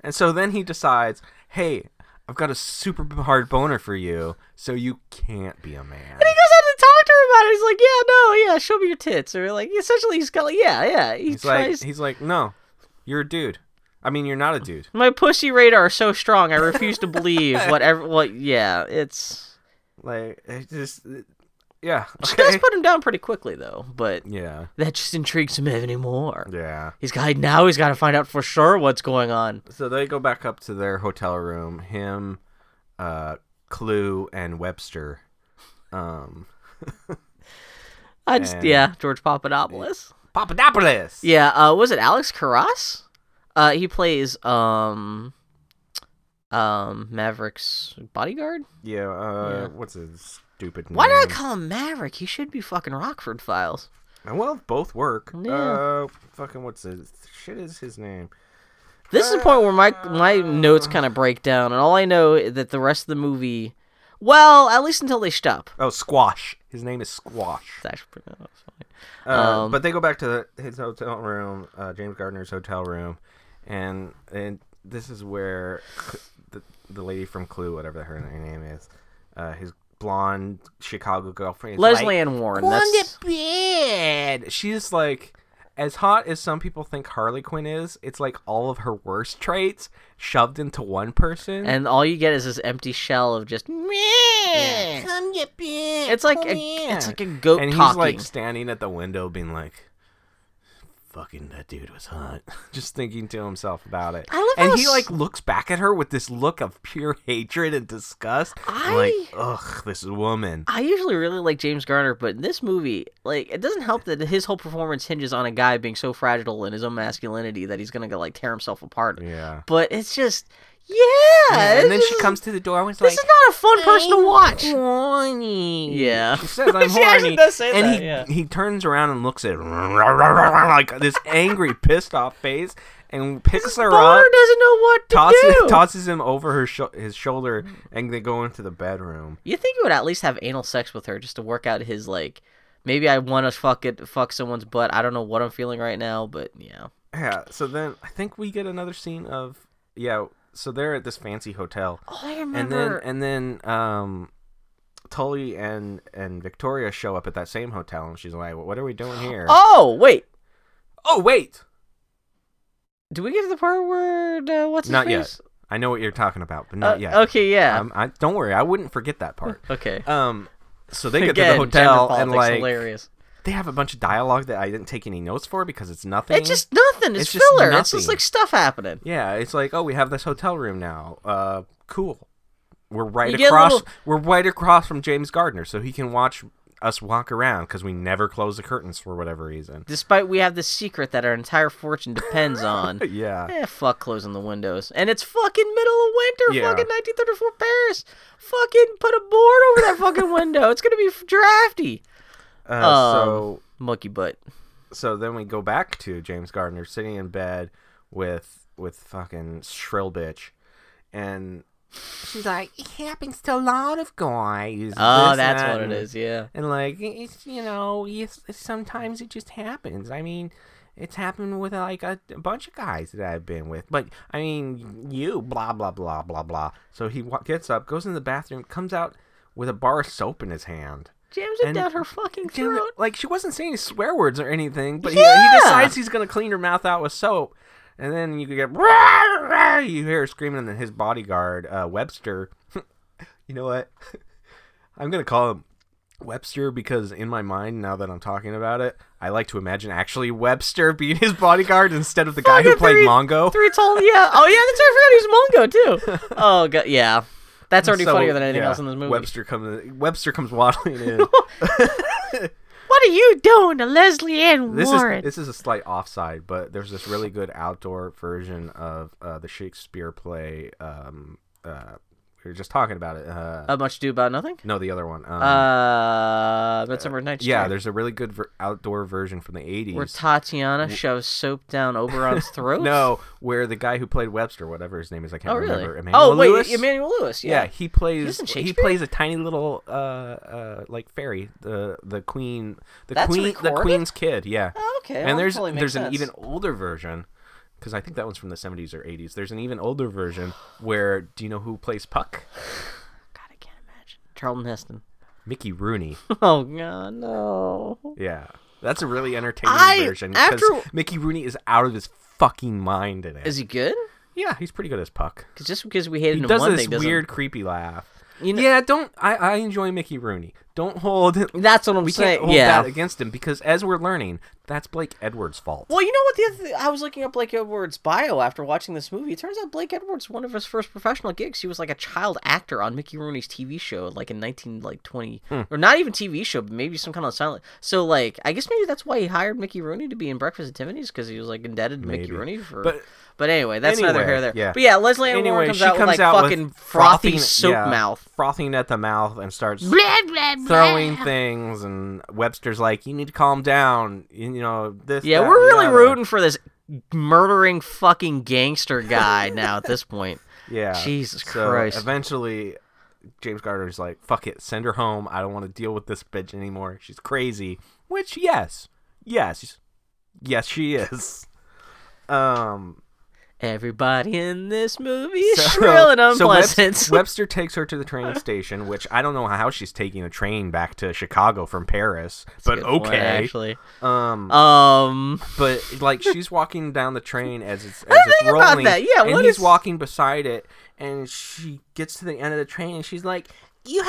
And so then he decides, hey, I've got a super hard boner for you, so you can't be a man. And he goes out to talk to her about it. He's like, show me your tits. Or, essentially, he's got, He's like, no, you're a dude. I mean, you're not a dude. My pussy radar is so strong, I refuse to believe whatever... it's... it just... Yeah. Okay. She does put him down pretty quickly, though, but that just intrigues him even more. Yeah. He's got to find out for sure what's going on. So they go back up to their hotel room, him, Clue, and Webster. George Papadopoulos. Yeah, was it Alex Karras? He plays, Maverick's bodyguard? Yeah, what's his... Stupid name. Why did I call him Maverick? He should be fucking Rockford Files. Well, both work. Yeah. Fucking what's his shit is his name? This is the point where my notes kind of break down, and all I know is that the rest of the movie, at least until they stop. Oh, Squash. His name is Squash. That's actually pretty funny. But they go back to his hotel room, James Garner's hotel room, and this is where the lady from Clue, whatever her name is, his blonde Chicago girlfriend. Leslie Ann Warren. That's bad. She's as hot as some people think Harley Quinn is, it's all of her worst traits shoved into one person. And all you get is this empty shell of just meh. Come get big. It's like a goat talking. And he's standing at the window being fucking that dude was hot. Just thinking to himself about it. He looks back at her with this look of pure hatred and disgust. Ugh, this woman. I usually really like James Garner, but in this movie, it doesn't help that his whole performance hinges on a guy being so fragile in his own masculinity that he's gonna go tear himself apart. Yeah. But it's just and then she comes to the door and is this is not a fun person to watch. Horny. Yeah. She says, I'm horny. He turns around and looks at her this angry, pissed off face and picks her up. Doesn't know what to do. Tosses him over his shoulder and they go into the bedroom. You think he would at least have anal sex with her just to work out his maybe I want to fuck someone's butt. I don't know what I'm feeling right now, but yeah. Yeah. So then I think we get another scene of So they're at this fancy hotel. Oh, I remember. And then Tully and Victoria show up at that same hotel, and she's like, "What are we doing here?" Oh wait. Do we get to the part where what's his face? Not yet. I know what you're talking about, but not yet. Okay, yeah. Don't worry, I wouldn't forget that part. Okay. So they get to the hotel and hilarious. They have a bunch of dialogue that I didn't take any notes for because it's nothing. It's just nothing. It's filler. Nothing. It's just stuff happening. Yeah, it's we have this hotel room now. Cool. We're right across from James Garner, so he can watch us walk around because we never close the curtains for whatever reason. Despite we have this secret that our entire fortune depends on. Yeah. Fuck closing the windows. And it's fucking middle of winter. Yeah. Fucking 1934 Paris. Fucking put a board over that fucking window. It's going to be drafty. So monkey butt. So then we go back to James Garner sitting in bed with fucking shrill bitch. And she's like, it happens to a lot of guys. Oh, that's what it is, yeah. And like, it's, you know, it's, sometimes it just happens. I mean, it's happened with like a bunch of guys that I've been with. But, I mean, you, blah, blah, blah, blah, blah. So he gets up, goes in the bathroom, comes out with a bar of soap in his hand. Jams it down her fucking throat. Like, she wasn't saying swear words or anything, but yeah! he decides he's going to clean her mouth out with soap. And then you get, you hear her screaming, and then his bodyguard, Webster, you know what? I'm going to call him Webster because in my mind, now that I'm talking about it, I like to imagine actually Webster being his bodyguard instead of the guy who played Mongo. Yeah. Oh, yeah, that's right. I forgot he was Mongo, too. Oh, God, yeah. That's already funnier than anything else in this movie. Webster comes waddling in. What are you doing to Leslie Ann Warren? This is a slight offside, but there's this really good outdoor version of the Shakespeare play. We were just talking about it. A Much Ado About Nothing? No, the other one. Midsummer Night's Dream. Yeah, there's a really good outdoor version from the 80s. Where Tatiana shoves soap down Oberon's throat? No, where the guy who played Webster, whatever his name is, I can't remember. Emmanuel Lewis? Emmanuel Lewis, yeah. Yeah, he plays a tiny little like fairy, the queen's kid, yeah. Oh, okay. And there's an even older version. Because I think that one's from the 70s or 80s. There's an even older version where, do you know who plays Puck? God, I can't imagine. Charlton Heston. Mickey Rooney. Oh, God, no. Yeah. That's a really entertaining version. Because Mickey Rooney is out of his fucking mind in it. Is he good? Yeah, he's pretty good as Puck. Just because we hated him one thing doesn't... He does this weird, creepy laugh. You know, yeah, I enjoy Mickey Rooney. Don't hold... That's what I'm saying. Can't hold that against him because, as we're learning, that's Blake Edwards' fault. Well, you know what? I was looking up Blake Edwards' bio after watching this movie. It turns out Blake Edwards, one of his first professional gigs, he was like a child actor on Mickey Rooney's TV show, like in 1920, or not even TV show, but maybe some kind of silent. So, like, I guess maybe that's why he hired Mickey Rooney to be in Breakfast at Tiffany's, because he was like indebted to Mickey Rooney for. But anyway, that's neither here nor there. Yeah. But yeah, Leslie Ann Warren comes out with fucking frothy soap mouth. Frothing at the mouth and starts throwing things, and Webster's like, you need to calm down, you know, this. Yeah, that, we're really rooting for this murdering fucking gangster guy now at this point. Yeah. Jesus Christ. Eventually, James Garner's like, fuck it, send her home. I don't want to deal with this bitch anymore. She's crazy. Which, yes, she is. Everybody in this movie is shrill and unpleasant. So Webster takes her to the train station, which I don't know how she's taking a train back to Chicago from Paris, but okay. Point, actually. But like she's walking down the train as it's rolling. About that. Yeah, and he's walking beside it, and she gets to the end of the train, and she's like, you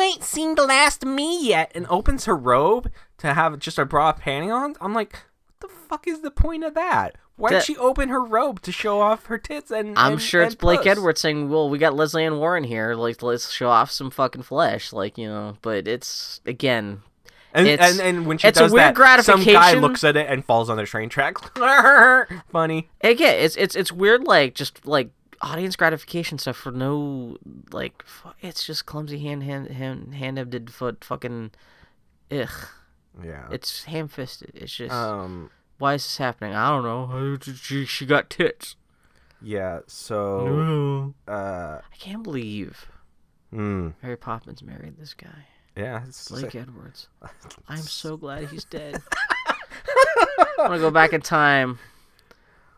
ain't seen the last of me yet, and opens her robe to have just a bra panty on. I'm like, what the fuck is the point of that? Why did she open her robe to show off her tits? And I'm sure it's Blake Edwards saying, well, we got Leslie Ann Warren here. Like, let's show off some fucking flesh. Like, you know, but it's, again... And when she does that, some guy looks at it and falls on the train tracks. Funny. Again, it's weird, like, just, like, audience gratification stuff for no, like, it's just clumsy hand-handed foot fucking... Ugh. Yeah. It's ham-fisted. It's just... Why is this happening? I don't know. She got tits. Yeah, so... I can't believe Mary Poppins married this guy. Yeah. Blake Edwards. I'm so glad he's dead. I want to go back in time,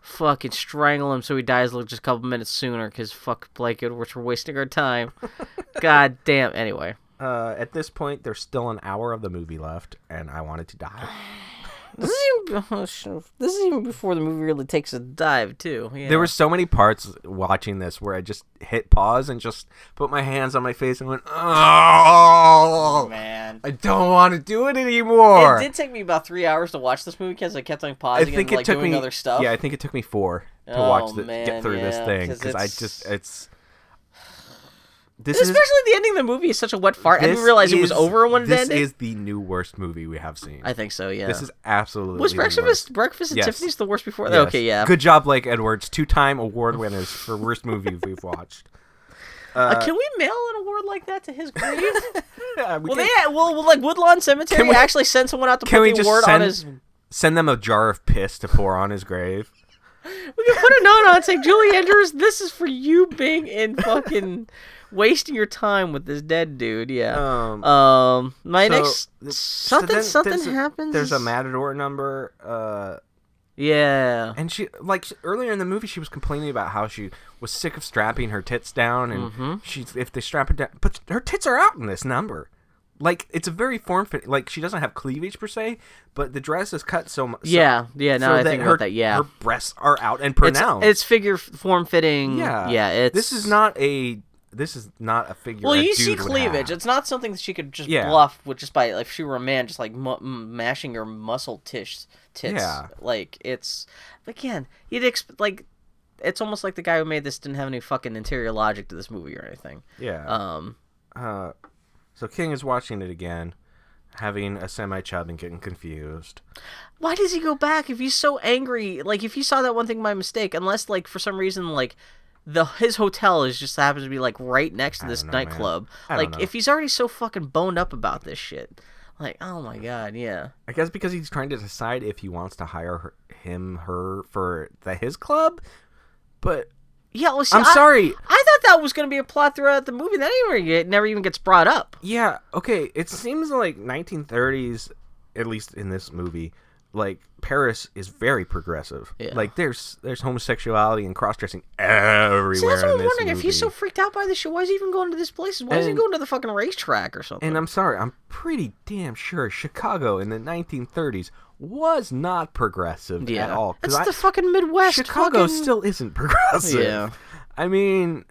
fucking strangle him so he dies just a couple minutes sooner, because fuck Blake Edwards, we're wasting our time. God damn. Anyway. At this point, there's still an hour of the movie left, and I wanted to die. This is even before the movie really takes a dive, too. Yeah. There were so many parts watching this where I just hit pause and just put my hands on my face and went, oh, man, I don't want to do it anymore. It did take me about 3 hours to watch this movie because I kept on pausing and like doing other stuff. Yeah, I think it took me 4 to get through this thing because it's... Especially the ending of the movie is such a wet fart. I didn't realize it was over when it ended. This is the new worst movie we have seen. I think so, yeah. This is absolutely Was Breakfast at Tiffany's the worst before that? Yes. Okay, yeah. Good job, Blake Edwards. 2-time award winners for worst movie we've watched. Can we mail an award like that to his grave? Will Woodlawn Cemetery actually send someone out to put the award on his... Send them a jar of piss to pour on his grave. We can put a note on saying, Julie Andrews, this is for you being in fucking... wasting your time with this dead dude, yeah. Happens. There's a Matador number. Yeah. And she, earlier in the movie, she was complaining about how she was sick of strapping her tits down, and if they strap it down, but her tits are out in this number. Like, it's a very form-fit. Like, she doesn't have cleavage, per se, but the dress is cut so much. I think her breasts are out and pronounced. It's figure form-fitting. Yeah. This is not a figure. Well, you see cleavage. It's not something that she could just bluff with just by, if she were a man, just mashing her muscle tits. Yeah. It's almost like the guy who made this didn't have any fucking interior logic to this movie or anything. Yeah. So King is watching it again, having a semi-chub and getting confused. Why does he go back if he's so angry? Like, if he saw that one thing by mistake, unless, for some reason, his hotel is just happens to be right next to this nightclub. If he's already so fucking boned up about this shit, oh my god, yeah. I guess because he's trying to decide if he wants to hire her for his club, but yeah. Well, see, I'm sorry. I thought that was going to be a plot throughout the movie. That never even gets brought up. Yeah. Okay. It seems like 1930s, at least in this movie. Paris is very progressive. Yeah. There's homosexuality and cross-dressing everywhere. See, that's what I'm wondering. Movie. If he's so freaked out by this shit, why is he even going to these places? Why is he going to the fucking racetrack or something? And I'm sorry, I'm pretty damn sure Chicago in the 1930s was not progressive at all. It's the fucking Midwest. Chicago still isn't progressive. Yeah. I mean...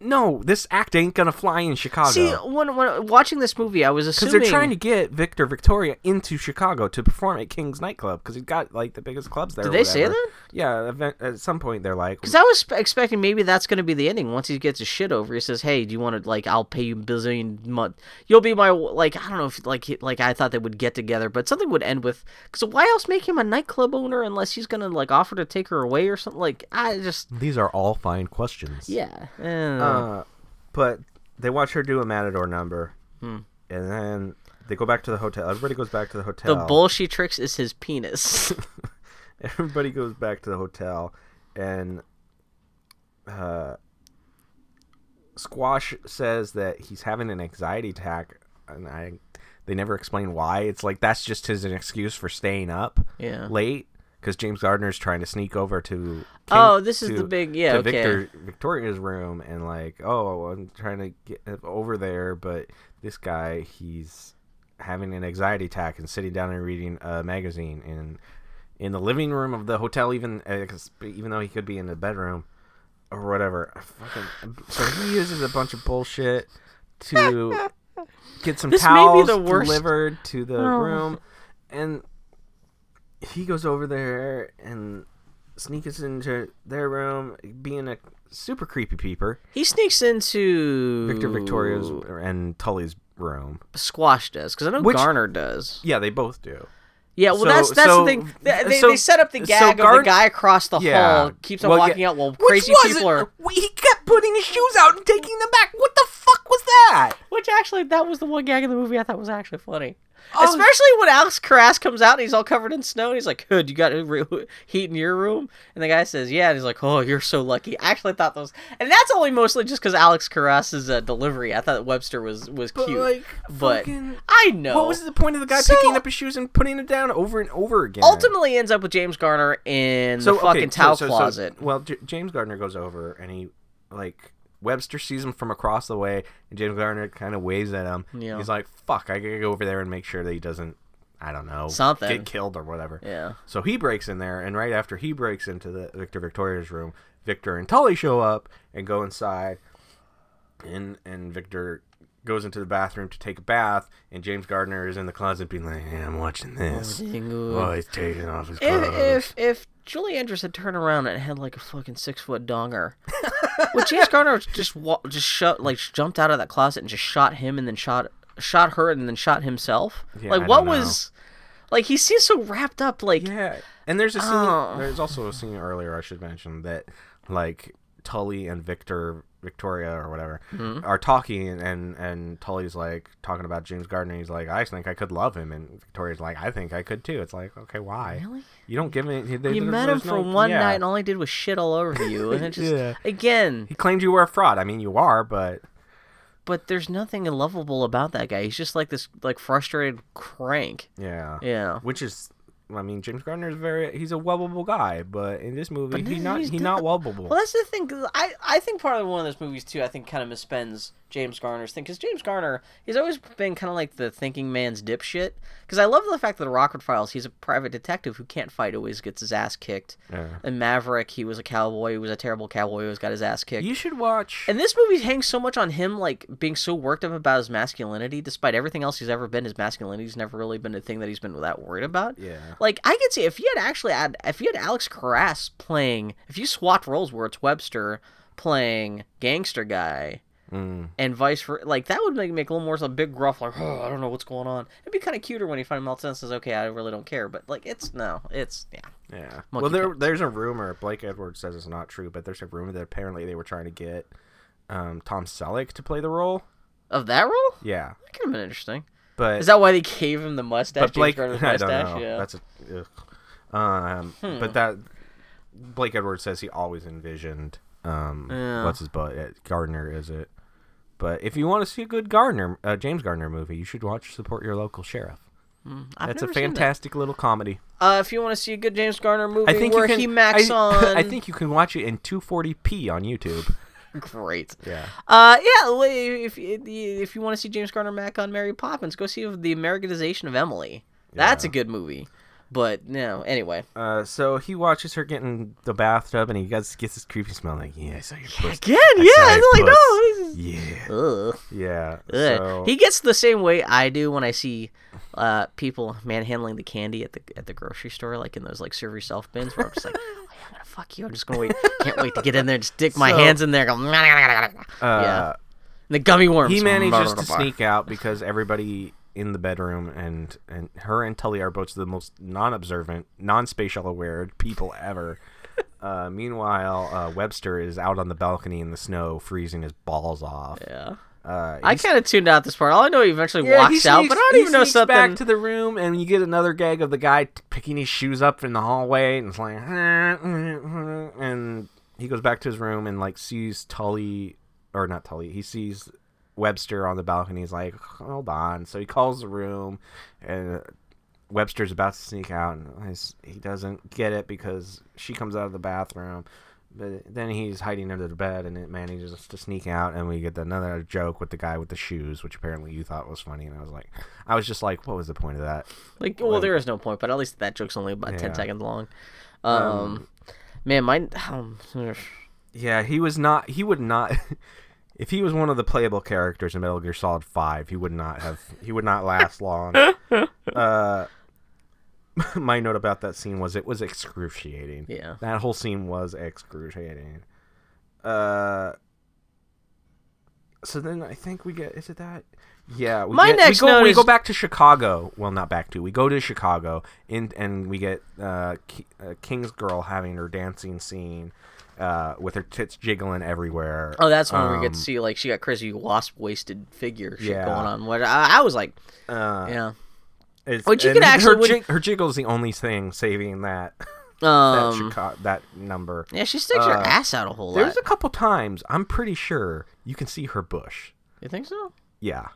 No, this act ain't gonna fly in Chicago. See, when watching this movie, I was assuming... Because they're trying to get Victor Victoria into Chicago to perform at King's nightclub, because he's got, the biggest clubs there. Did they say that? Yeah, at some point they're like... Because I was expecting maybe that's gonna be the ending. Once he gets his shit over, he says, hey, do you want to, I'll pay you a bazillion month. You'll be my, I don't know if, I thought they would get together, but something would end with... Because why else make him a nightclub owner unless he's gonna, offer to take her away or something? These are all fine questions. Yeah, but they watch her do a Matador number, and then they go back to the hotel. Everybody goes back to the hotel. The bull she tricks is his penis. Everybody goes back to the hotel, and Squash says that he's having an anxiety attack, and they never explain why. It's that's just an excuse for staying up late. Because James Gardner's trying to sneak over to Victoria's room, and I'm trying to get over there, but this guy, he's having an anxiety attack and sitting down and reading a magazine in the living room of the hotel, even though he could be in the bedroom or whatever. So he uses a bunch of bullshit to get some towels delivered to the room, and... He goes over there and sneaks into their room, being a super creepy peeper. He sneaks into... Victor Victoria's and Tully's room. Squash does, because I know Garner does. Yeah, they both do. Yeah, well, that's the thing. They set up the gag of the guy across the hall, keeps on walking out while crazy people are... He kept putting his shoes out and taking them back. What the fuck was that? Which actually, that was the one gag in the movie I thought was actually funny. Oh. Especially when Alex Karras comes out and he's all covered in snow and he's like, "Hood, you got heat in your room?" And the guy says, "Yeah." And he's like, "Oh, you're so lucky." I actually thought those, and that's only mostly just because Alex Karras's delivery. I thought Webster was cute, I know. What was the point of the guy picking up his shoes and putting it down over and over again? Ultimately, ends up with James Garner in the fucking towel closet. James Garner goes over and he Webster sees him from across the way, and James Garner kind of waves at him. Yeah. He's like, "Fuck, I gotta go over there and make sure that he doesn't, get killed or whatever." Yeah. So he breaks in there, and right after he breaks into the Victor Victoria's room, Victor and Tully show up and go inside, and Victor goes into the bathroom to take a bath, and James Garner is in the closet being like, hey, I'm watching this. Oh, he's taking off his clothes. If Julie Andrews had turned around and had like a fucking 6-foot donger, would James Garner jumped out of that closet and just shot him and then shot her and then shot himself? Yeah, like, what was... Like, he seems so wrapped up, like... Yeah, and there's a scene... Oh. There's also a scene earlier, I should mention, that, like, Tully and Victoria or whatever, mm-hmm. are talking, and Tully's, like, talking about James Garner, and he's like, I think I could love him, and Victoria's like, I think I could, too. It's like, okay, why? Really? You don't give me... You met him for one night, and all he did was shit all over you, and it just... Yeah. Again... He claimed you were a fraud. I mean, you are, but... But there's nothing lovable about that guy. He's just like this, like, frustrated crank. Yeah. Yeah. Which is, I mean, James Garner is he's a lovable guy, but in this movie, he's not lovable. Well, that's the thing. I think part of one of those movies, too, I think kind of misspends James Garner's thing. Because James Garner, he's always been kind of like the thinking man's dipshit. Because I love the fact that the Rockford Files, he's a private detective who can't fight, always gets his ass kicked. Yeah. And Maverick, he was a cowboy. He was a terrible cowboy. He always got his ass kicked. You should watch. And this movie hangs so much on him, like, being so worked up about his masculinity. Despite everything else he's ever been, his masculinity's never really been a thing that he's been that worried about. Yeah. Like, I could see, if you had Alex Karras playing, if you swapped roles where it's Webster playing gangster guy... Mm. And vice versa, like, that would make a little more a big gruff, like, oh, I don't know what's going on. It'd be kind of cuter when he finally melts in and says, okay, I really don't care. But, like, yeah. Well, there's a rumor, Blake Edwards says it's not true, but there's a rumor that apparently they were trying to get Tom Selleck to play the role. Of that role? Yeah. That could have been interesting. But is that why they gave him the mustache? But Blake, James Garner's mustache? I don't know. Yeah. That's But that, Blake Edwards says he always envisioned what's his butt? Gardner, is it? But if you want to see a good James Garner movie, you should watch Support Your Local Sheriff. That's a fantastic little comedy. If you want to see a good James Garner movie I think you can watch it in 240p on YouTube. Great. Yeah. If you want to see James Garner Mack on Mary Poppins, go see The Americanization of Emily. That's a good movie. But, no, anyway. So he watches her get in the bathtub, and he gets this creepy smell. Like, yeah, I saw your puss. Again, yeah. Ugh. Yeah. So... He gets the same way I do when I see people manhandling the candy at the grocery store, like in those, like, serve yourself bins, where I'm just like, oh, yeah, I'm going to fuck you. I'm just going to wait. Can't wait to get in there and stick my hands in there. Go, yeah. And the gummy worms. He manages to sneak out because everybody... in the bedroom, and her and Tully are both the most non-observant, non-spatial aware people ever. Meanwhile, Webster is out on the balcony in the snow, freezing his balls off. Yeah. I kind of tuned out this part. All I know, he eventually walks out, but I don't even know something. Back to the room, and you get another gag of the guy picking his shoes up in the hallway, and it's like, and he goes back to his room and, like, sees Tully, or not Tully, he sees Webster on the balcony. He's like, hold on. So he calls the room, and Webster's about to sneak out, and he doesn't get it because she comes out of the bathroom. But then he's hiding under the bed, and it manages to sneak out, and we get another joke with the guy with the shoes, which apparently you thought was funny, and I was just like, what was the point of that? Like, well, there is no point, but at least that joke's only about 10 seconds long. He would not If he was one of the playable characters in Metal Gear Solid 5, he would not last long. My note about that scene was it was excruciating. Yeah. That whole scene was excruciating. So then I think we get, is it that? Yeah. We go back to Chicago. Well, not back to. We go to Chicago, and we get King's Girl having her dancing scene. With her tits jiggling everywhere. Oh, that's when we get to see, like, she got crazy wasp-waisted figure shit going on. What I was like, yeah. Which you could actually... Her jiggle is the only thing saving that that number. Yeah, she sticks her ass out a whole lot. There's a couple times, I'm pretty sure, you can see her bush. You think so? Yeah.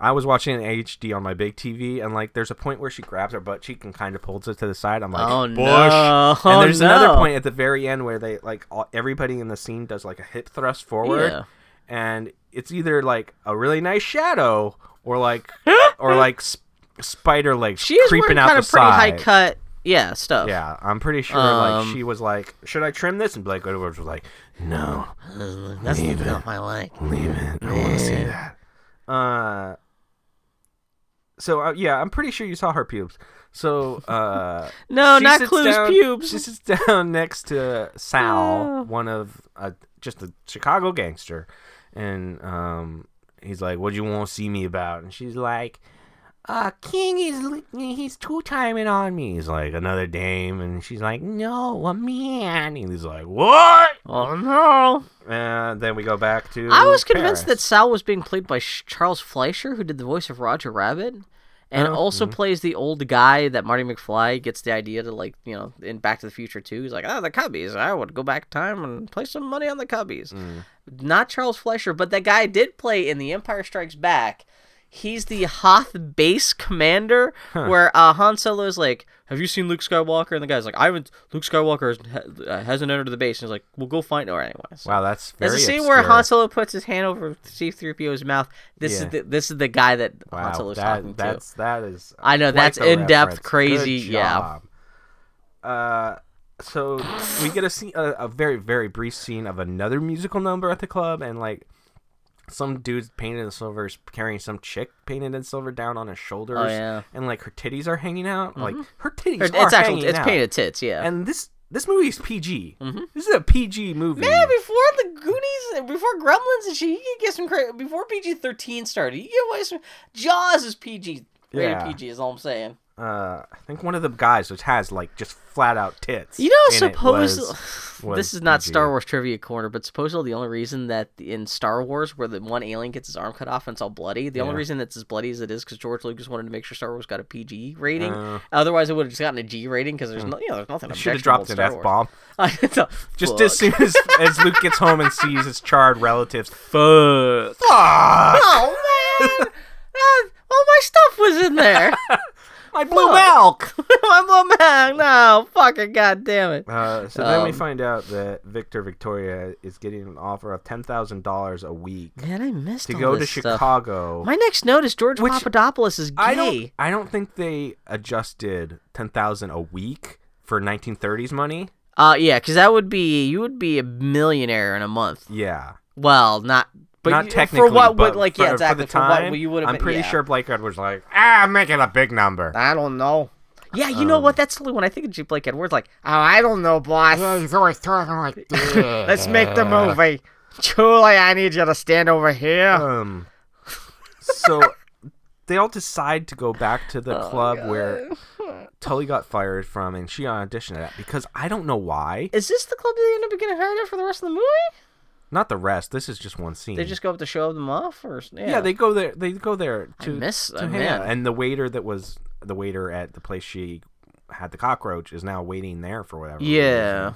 I was watching in HD on my big TV, and, like, there's a point where she grabs her butt cheek and kind of pulls it to the side. I'm like, oh, bush. No. And there's another point at the very end where they, like, everybody in the scene does, like, a hip thrust forward. Yeah. And it's either, like, a really nice shadow or like spider legs creeping out the side. She is wearing kind of pretty high cut, stuff. Yeah, I'm pretty sure, like, she was like, should I trim this? And Blake Edwards was like, no. That's not my like. Leave it. I don't want to see that. So, I'm pretty sure you saw her pubes. So. No, not Clue's pubes. She sits down next to Sal, one of just a Chicago gangster. And he's like, what do you want to see me about? And she's like, King is, he's two-timing on me. He's like, another dame. And she's like, no, a man. And he's like, what? Oh, no. And then we go back to I was convinced Paris. That Sal was being played by Charles Fleischer, who did the voice of Roger Rabbit. And also plays the old guy that Marty McFly gets the idea to, like, you know, in Back to the Future 2. He's like, the Cubbies. I would go back in time and play some money on the Cubbies. Mm. Not Charles Fleischer, but that guy did play in The Empire Strikes Back. He's the Hoth base commander where Han Solo's like, have you seen Luke Skywalker? And the guy's like, I haven't. Luke Skywalker hasn't entered the base. And he's like, well, go find her anyways. Wow, that's very obscure. There's a scene where Han Solo puts his hand over C-3PO's mouth. This is the guy that Han Solo's talking to. That is. I know, that's in-depth, crazy. Good job. Yeah. So we get a very, very brief scene of another musical number at the club, and like, some dude's painted in silver is carrying some chick painted in silver down on his shoulders. Oh, yeah. And like her titties are hanging out. Mm-hmm. Like her titties are actually hanging out. It's painted tits, yeah. And this movie is PG. Mm-hmm. This is a PG movie. Man, before the Goonies, before Gremlins and shit, you could get some crazy. Before PG-13 started, you get away some. Jaws is PG. Rated PG is all I'm saying. I think one of the guys which has like just flat out tits. You know, was this is not PG. Star Wars trivia corner, but supposedly the only reason that in Star Wars, where the one alien gets his arm cut off and it's all bloody, the only reason it's as bloody as it is because George Lucas wanted to make sure Star Wars got a PG rating. Otherwise, it would have just gotten a G rating because there's there's nothing. Should have dropped an F bomb. Just as soon as Luke gets home and sees his charred relatives. Fuck. Oh man! All my stuff was in there. My blue milk! My blue milk! No, fucking goddamn it. So then we find out that Victor Victoria is getting an offer of $10,000 a week. Man, I missed all this stuff. To go to Chicago. My next note is George Papadopoulos is gay. I don't think they adjusted $10,000 a week for 1930s money. Yeah, because you would be a millionaire in a month. Yeah. Well, not... But not technically, for what would, like, yeah, exactly. For the time, for what you would have been, I'm pretty sure Blake Edwards was like, I'm making a big number. I don't know. Yeah, you know what? That's when I think of Blake Edwards, like, I don't know, boss. Yeah, he's always talking like this. Let's make the movie. Julie, I need you to stand over here. So they all decide to go back to the club where Tully got fired from, and she auditioned at because I don't know why. Is this the club they end up getting hired at for the rest of the movie? Not the rest. This is just one scene. They just go up to show them off, or yeah, they go there. They go there to Hannah. And the waiter that was the waiter at the place she had the cockroach is now waiting there for whatever. Yeah.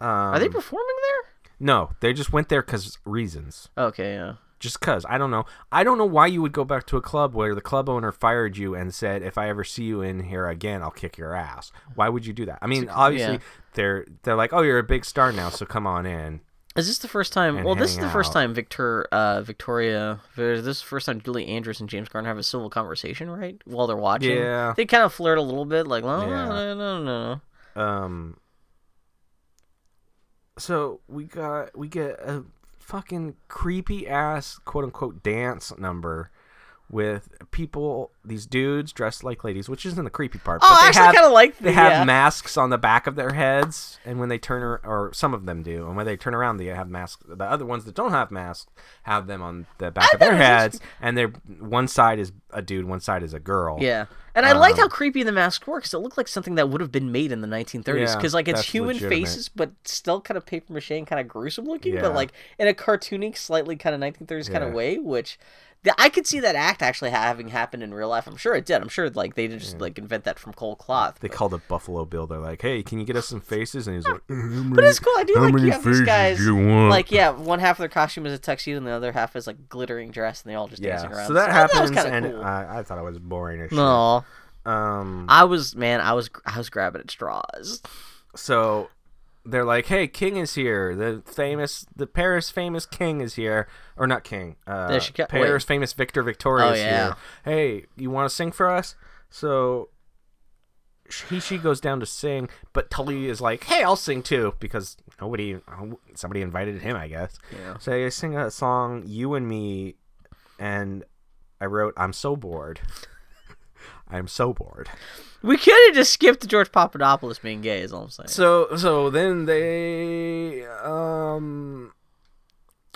Are they performing there? No, they just went there because reasons. Okay. Yeah. Just because I don't know why you would go back to a club where the club owner fired you and said, if I ever see you in here again, I'll kick your ass. Why would you do that? I mean, obviously they're like, oh, you're a big star now, so come on in. Is this the first time? Well, this is the first time Victoria. This is the first time Julie Andrews and James Garner have a civil conversation, right? While they're watching, yeah, they kind of flirt a little bit, like, no. So we get a fucking creepy ass quote unquote dance number with people, these dudes dressed like ladies, which isn't the creepy part. Oh, but I actually kind of like that. They have masks on the back of their heads, and when they turn around, or some of them do, and when they turn around, they have masks. The other ones that don't have masks have them on the back of their heads, and their one side is a dude, one side is a girl. Yeah. And I liked how creepy the mask works. It looked like something that would have been made in the 1930s because, like, it's human faces, but still kind of paper mache and kind of gruesome looking, but like in a cartoony, slightly kind of 1930s kind of way. Which I could see that act actually having happened in real life. I'm sure it did. I'm sure like they didn't just like invent that from cold cloth. They called up Buffalo Bill. They're like, "Hey, can you get us some faces?" And he's like, "But it's cool. I do like you have these guys. Like, one half of their costume is a tuxedo, and the other half is like glittering dress, and they all just dancing around." So that happens, and cool. I thought it was boring as shit. No. I was grabbing at straws. So they're like, hey, King is here. The Paris famous King is here. Or not King. Paris famous Victor Victoria is here. Hey, you want to sing for us? So she goes down to sing, but Tully is like, hey, I'll sing too. Because somebody invited him, I guess. Yeah. So they sing a song, You and Me, and I wrote, I'm so bored. I'm so bored. We could have just skipped George Papadopoulos being gay, is all I'm saying. So then they,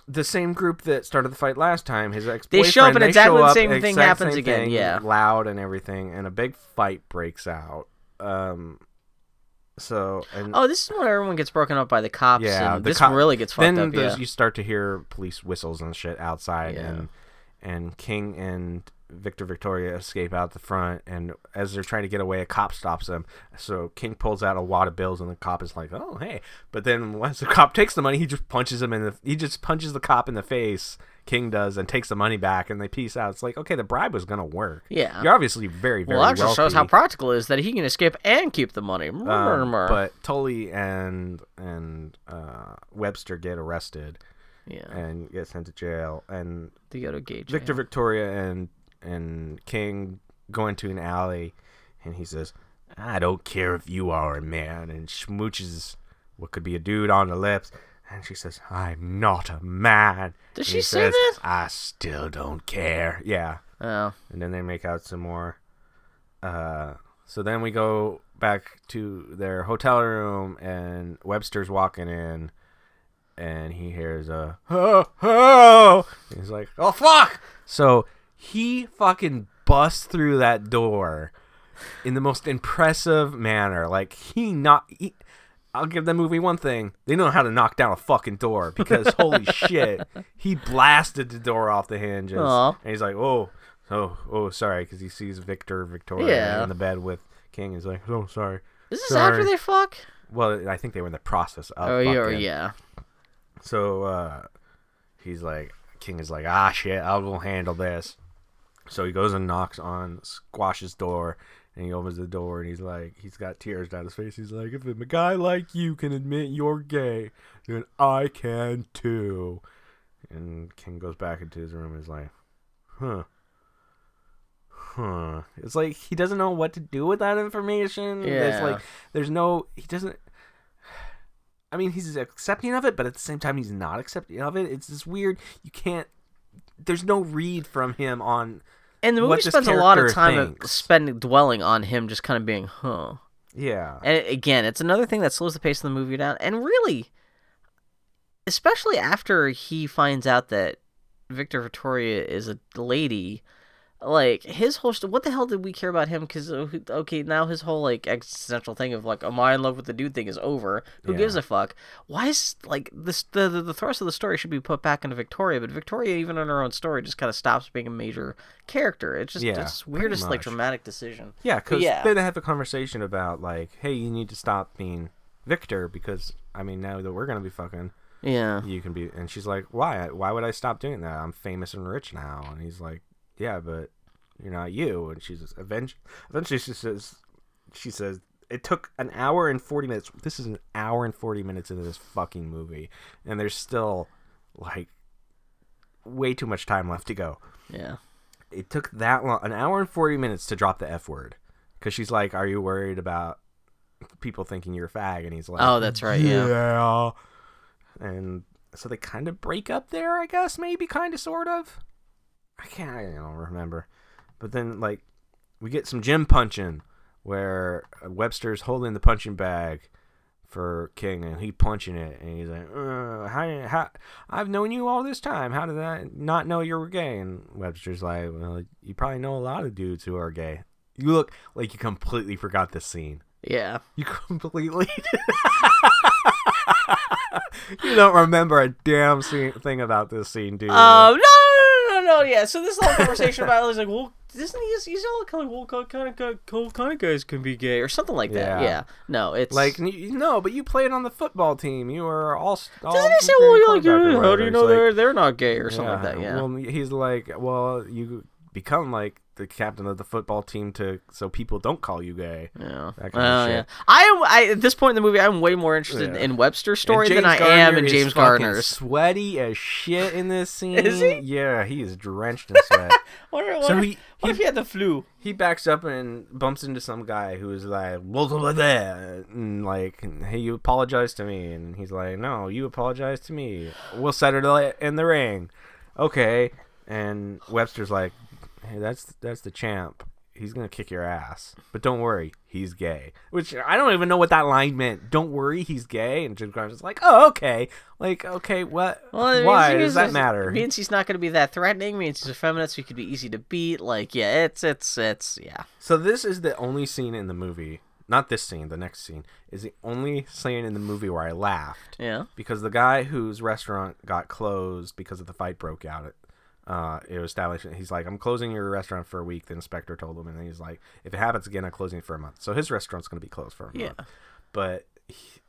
the same group that started the fight last time, his ex-boyfriend, they show up and exactly the same thing happens again. Yeah, loud and everything, and a big fight breaks out. This is when everyone gets broken up by the cops. Yeah, and this really gets fucked up. Then you start to hear police whistles and shit outside, and King and Victor Victoria escape out the front, and as they're trying to get away, a cop stops them. So King pulls out a wad of bills, and the cop is like, "Oh, hey!" But then once the cop takes the money, he just punches the cop in the face. King does, and takes the money back, and they peace out. It's like, okay, the bribe was gonna work. Yeah, you're obviously very, very wealthy. Well, that just shows how practical it is that he can escape and keep the money. But Tully and Webster get arrested. Yeah, and get sent to jail, and they go to gay jail. Victor Victoria and King go into an alley, and he says, I don't care if you are a man, and smooches what could be a dude on the lips, and she says, I'm not a man. Does she say that? I still don't care. Yeah. Oh. And then they make out some more. So then we go back to their hotel room, and Webster's walking in, and he hears a, oh. He's like, oh, fuck! So he fucking busts through that door in the most impressive manner. Like, I'll give that movie one thing. They know how to knock down a fucking door, because holy shit, he blasted the door off the hinges. Aww. And he's like, oh, sorry, because he sees Victoria in the bed with King. He's like, oh, sorry. Is this after they fuck? Well, I think they were in the process of fucking. Oh, yeah. So, he's like, King is like, ah, shit, I'll go handle this. So he goes and knocks on Squash's door, and he opens the door, and he's like, he's got tears down his face. He's like, if a guy like you can admit you're gay, then I can too. And King goes back into his room and is like, huh. It's like, he doesn't know what to do with that information. Yeah. It's like, I mean, he's accepting of it, but at the same time, he's not accepting of it. It's this weird, there's no read from him on. And the movie spends a lot of time dwelling on him just kind of being, huh. Yeah. And again, it's another thing that slows the pace of the movie down. And really, especially after he finds out that Victor Victoria is a lady, like, his whole what the hell did we care about him? Because, okay, now his whole, like, existential thing of, like, am I in love with the dude thing is over. Who gives a fuck? Why is, like, this the thrust of the story should be put back into Victoria, but Victoria, even in her own story, just kind of stops being a major character. It's just it's weirdest, like, dramatic decision. Yeah, because they have a conversation about, like, hey, you need to stop being Victor, because, I mean, now that we're going to be fucking... Yeah. You can be... And she's like, why? Why would I stop doing that? I'm famous and rich now. And he's like... Yeah, but you're not you. And she's eventually she says, it took an hour and 40 minutes. This is an hour and 40 minutes into this fucking movie. And there's still, like, way too much time left to go. Yeah. It took that long, an hour and 40 minutes to drop the F word. Because she's like, are you worried about people thinking you're a fag? And he's like, oh, that's right, yeah. And so they kind of break up there, I guess, maybe, kind of, sort of. I don't remember. But then, like, we get some gym punching where Webster's holding the punching bag for King, and he punching it, and he's like, how I've known you all this time. How did I not know you were gay? And Webster's like, well, you probably know a lot of dudes who are gay. You look like you completely forgot this scene. Yeah. You completely... You don't remember a damn thing about this scene, do you? No, yeah. So this whole conversation about, like, well, isn't he's all kind of, kind of guys can be gay or something like that. Yeah. No, it's like, no, but you played on the football team. You were all doesn't he say, well, you're like, how do you know they're not gay or something like that? Yeah. Well, he's like, well, you become like the captain of the football team so people don't call you gay. Yeah. That kind of shit. Yeah. I at this point in the movie, I'm way more interested in Webster's story than I am in James Garner's. Sweaty as shit in this scene. Is he? Yeah, he is drenched in sweat. What if he had the flu? He backs up and bumps into some guy who is like, and like, hey, you apologize to me. And he's like, no, you apologize to me. We'll settle it in the ring. Okay. And Webster's like, hey, that's the champ. He's going to kick your ass. But don't worry, he's gay. Which, I don't even know what that line meant. Don't worry, he's gay. And Jim Garner's like, oh, okay. Like, okay, what? Well, why does that matter? It means he's not going to be that threatening. It means he's a feminist. He could be easy to beat. Like, yeah, it's, yeah. So this is the only scene in the movie. Not this scene, the next scene. Is the only scene in the movie where I laughed. Yeah. Because the guy whose restaurant got closed because of the fight broke out at it was established. He's like, I'm closing your restaurant for a week, the inspector told him, and then he's like, if it happens again, I'm closing it for a month. So his restaurant's going to be closed for a month. But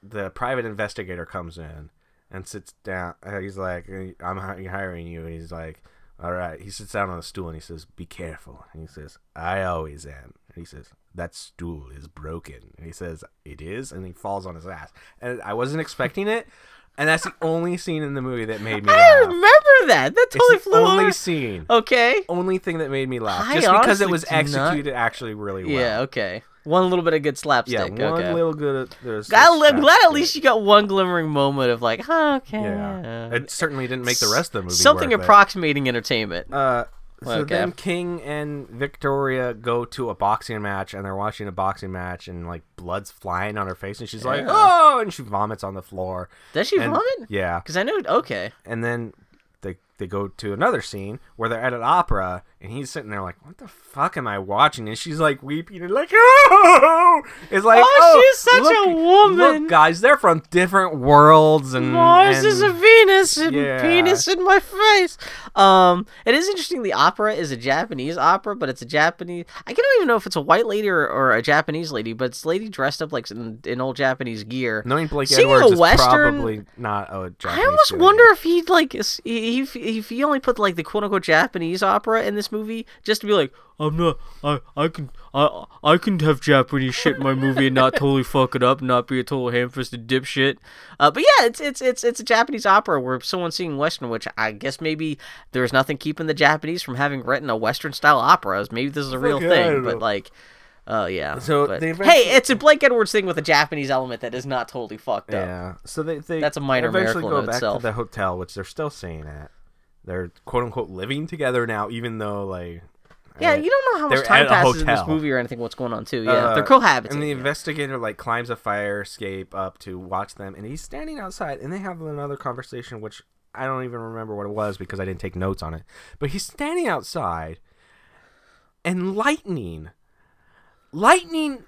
the private investigator comes in and sits down. He's like, I'm hiring you. And he's like, all right. He sits down on a stool and he says, be careful. And he says, I always am. And he says, that stool is broken. And he says, it is? And he falls on his ass. And I wasn't expecting it. And that's the only scene in the movie that made me laugh. I remember that. That totally flew over. It's the only scene. Okay. Only thing that made me laugh. Just because it was executed actually really well. Yeah, okay. One little bit of good slapstick. Yeah, one little good... I'm glad at least you got one glimmering moment of like, oh, okay. Yeah. It certainly didn't make the rest of the movie something worth approximating it. Entertainment. Then King and Victoria go to a boxing match, and they're watching a boxing match, and like blood's flying on her face, and she's like, "Oh!" and she vomits on the floor. Does she vomit? Yeah, because I know. Okay. And then they go to another scene where they're at an opera, and he's sitting there like, "What the fuck am I watching?" And she's like weeping and like, "Oh!" It's like, "Oh, she's such a woman." Look, guys, they're from different worlds, and Mars is a Venus, and penis in my face. It is interesting. The opera is a Japanese opera, but it's a Japanese. I don't even know if it's a white lady or a Japanese lady, but it's a lady dressed up like in old Japanese gear. Knowing Blake Edwards is probably not a Japanese. I almost wonder if he like if he only put like the quote unquote Japanese opera in this movie just to be like, I'm not. I can have Japanese shit in my movie and not totally fuck it up, and not be a total ham-fisted dipshit. But yeah, it's a Japanese opera where someone's singing Western, which I guess maybe there's nothing keeping the Japanese from having written a Western style opera. Maybe this is a real thing, but like, yeah. So it's a Blake Edwards thing with a Japanese element that is not totally fucked up. Yeah. So they that's a minor miracle in itself. Eventually go back to the hotel, which they're still staying at. They're quote unquote living together now, even though like. Yeah, you don't know how much time passes in this movie or anything, what's going on, too. Yeah, they're cohabitating. And the investigator, like, climbs a fire escape up to watch them, and he's standing outside, and they have another conversation, which I don't even remember what it was because I didn't take notes on it. But he's standing outside, and lightning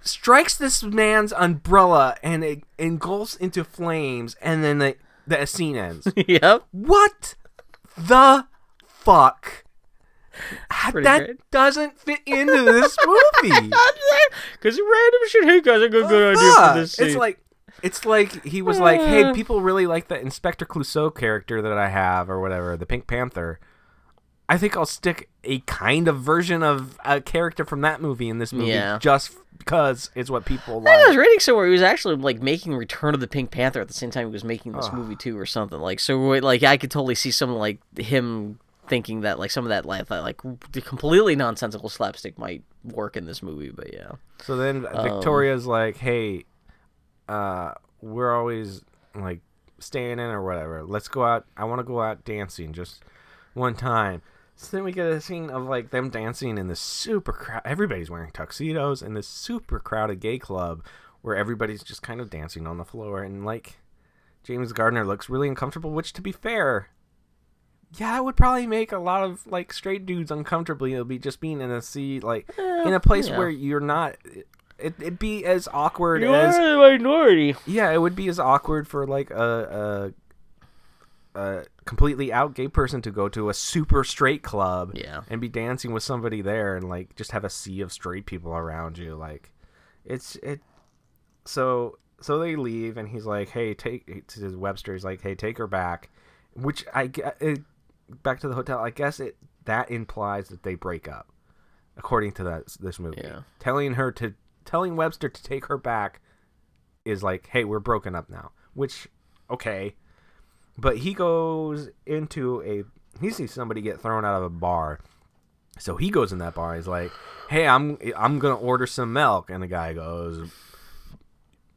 strikes this man's umbrella, and it engulfs into flames, and then the scene ends. Yep. What the fuck? That great. Doesn't fit into this movie. Because random shit. Hey guys, I got a good idea for this scene. It's like he was like, hey, people really like the Inspector Clouseau character that I have or whatever, the Pink Panther. I think I'll stick a kind of version of a character from that movie in this movie just because it's what people like. I was reading somewhere he was actually like making Return of the Pink Panther at the same time he was making this movie too or something. Like so, like I could totally see something like him. Thinking that like some of that like completely nonsensical slapstick might work in this movie, but yeah. So then Victoria's like, "Hey, we're always like staying in or whatever. Let's go out. I want to go out dancing just one time." So then we get a scene of like them dancing in this super crowd. Everybody's wearing tuxedos in this super crowded gay club where everybody's just kind of dancing on the floor, and like James Garner looks really uncomfortable. Which, to be fair. Yeah, it would probably make a lot of like straight dudes uncomfortably. It'll be just being in a sea, like in a place where you're not. It'd be as awkward as a minority. Yeah, it would be as awkward for like a completely out gay person to go to a super straight club. Yeah. And be dancing with somebody there and like just have a sea of straight people around you. Like, it's. So they leave and he's like, hey, to his Webster. He's like, hey, take her back, which I get. Back to the hotel, I guess that implies that they break up, according to this movie. Yeah. Telling Webster to take her back is like, hey, we're broken up now. Which, okay. But he goes into he sees somebody get thrown out of a bar. So he goes in that bar and he's like, hey, I'm going to order some milk. And the guy goes,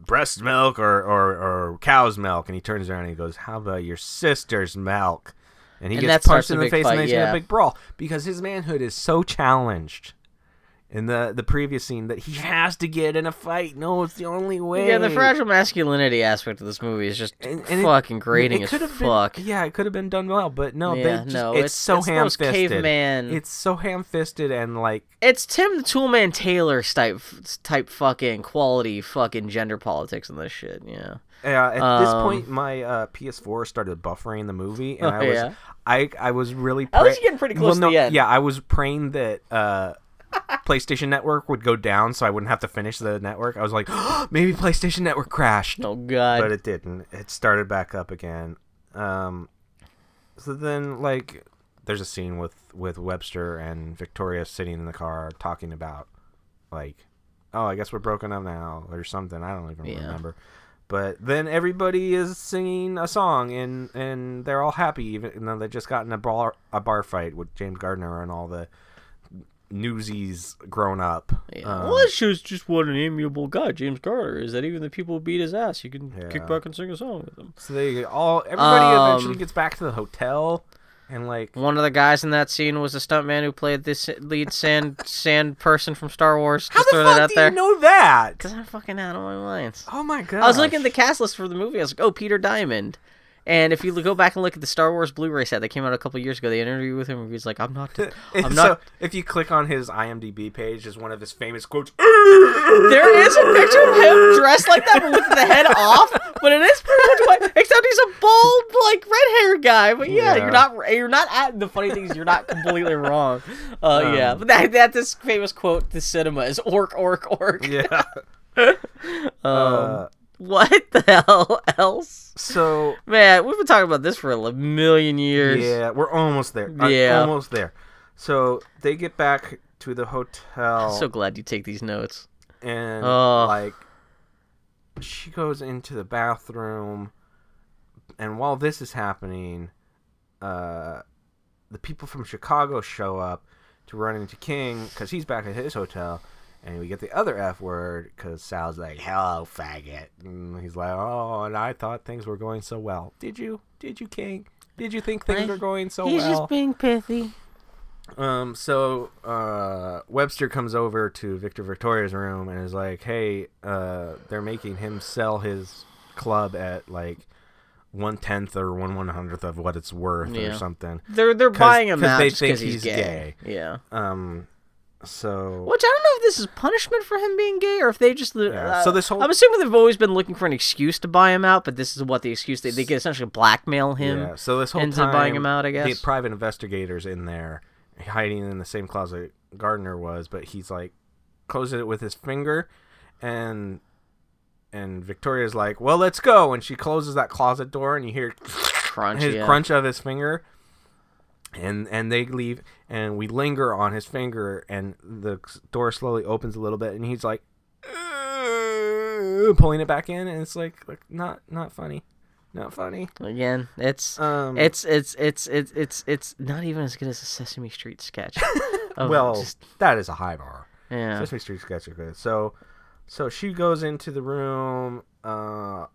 breast milk or cow's milk. And he turns around and he goes, how about your sister's milk? And he gets punched in the face and they see a big brawl because his manhood is so challenged in the previous scene that he has to get in a fight. No, it's the only way. Yeah, the fragile masculinity aspect of this movie is just fucking grating as fuck. Yeah, it could have been done well, but no, it's so ham-fisted. Caveman. It's so ham-fisted and like... It's Tim the Toolman Taylor type fucking quality fucking gender politics and this shit, yeah. Yeah, at this point, my PS4 started buffering the movie, and I was really... I was getting pretty close to the end. Yeah, I was praying that... PlayStation Network would go down so I wouldn't have to finish the network. I was like, oh, maybe PlayStation Network crashed. Oh, God. But it didn't. It started back up again. So then, like, there's a scene with Webster and Victoria sitting in the car talking about, like, oh, I guess we're broken up now or something. I don't even remember. But then everybody is singing a song, and they're all happy, even though they just got in a bar fight with James Garner and all the... Newsies grown up. Yeah. Well, that shows just what an amiable guy James Garner is. That even the people who beat his ass, you can kick back and sing a song with them. So they everybody eventually gets back to the hotel, and like one of the guys in that scene was a stuntman who played this lead sand person from Star Wars. How the fuck do you know that? Because I'm fucking out of my mind. Oh my god! I was looking at the cast list for the movie. I was like, oh, Peter Diamond. And if you go back and look at the Star Wars Blu-ray set that came out a couple years ago, they interviewed with him and he's like, I'm not. So if you click on his IMDb page, is one of his famous quotes. There is a picture of him dressed like that, but with the head off. But it is pretty much what, except he's a bald, like red-haired guy. But you're not. The funny thing is, you're not completely wrong. But that this famous quote to cinema is orc, orc, orc. Yeah. What the hell else? So... Man, we've been talking about this for a million years. Yeah, we're almost there. Yeah. Almost there. So, they get back to the hotel. I'm so glad you take these notes. And, she goes into the bathroom, and while this is happening, the people from Chicago show up to run into King, because he's back at his hotel. And we get the other F word, because Sal's like, hello, faggot. And he's like, oh, and I thought things were going so well. Did you? Did you, King? Did you think things were going so well? He's just being pithy. So Webster comes over to Victor Victoria's room and is like, hey, they're making him sell his club at, like, 1/10 or 1/100 of what it's worth or something. They're buying him out because they think he's gay. Yeah. So, which I don't know if this is punishment for him being gay or if they just... So this whole... I'm assuming they've always been looking for an excuse to buy him out, but this is what the excuse... They can essentially blackmail him. Yeah, so this whole time... buying him out, I guess. The private investigator's in there, hiding in the same closet Gardner was, but he's like, closing it with his finger, and Victoria's like, well, let's go, and she closes that closet door, and you hear... crunch of his finger... And they leave, and we linger on his finger, and the door slowly opens a little bit, and he's like, pulling it back in, and it's like not funny, not funny. Again, it's not even as good as a Sesame Street sketch. That is a high bar. Yeah, Sesame Street sketch are good. So she goes into the room, and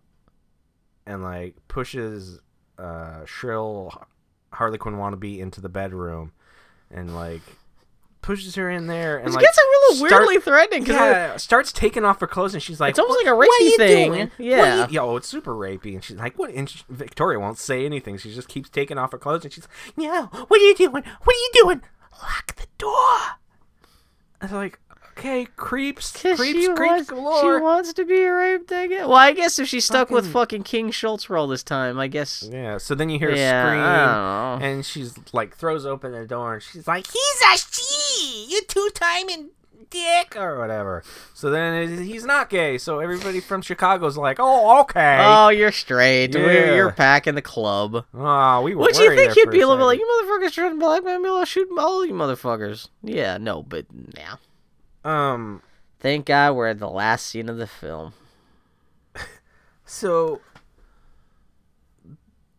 like pushes Shrill Harley Quinn wannabe into the bedroom and like pushes her in there, and it gets a little weirdly threatening because starts taking off her clothes, and she's like, it's almost like a rapey thing. Doing? Yeah, it's super rapey, and she's like, what? And Victoria won't say anything. She just keeps taking off her clothes, and she's like, no, what are you doing? What are you doing? Lock the door. I was like, okay, creeps galore. She wants to be raped again. Well, I guess if she's stuck with fucking King Schultz roll this time, I guess. Yeah, so then you hear a scream, and she's like, throws open the door, and she's like, he's a she! You two-timing dick! Or whatever. So then he's not gay, so everybody from Chicago's like, oh, okay. Oh, you're straight. Yeah. You're packing the club. Oh, we were worried. What do you think he'd be a little bit like, you motherfuckers trying to blackmail me, I'll shoot all you motherfuckers. Yeah, no, but nah. Thank God we're at the last scene of the film. So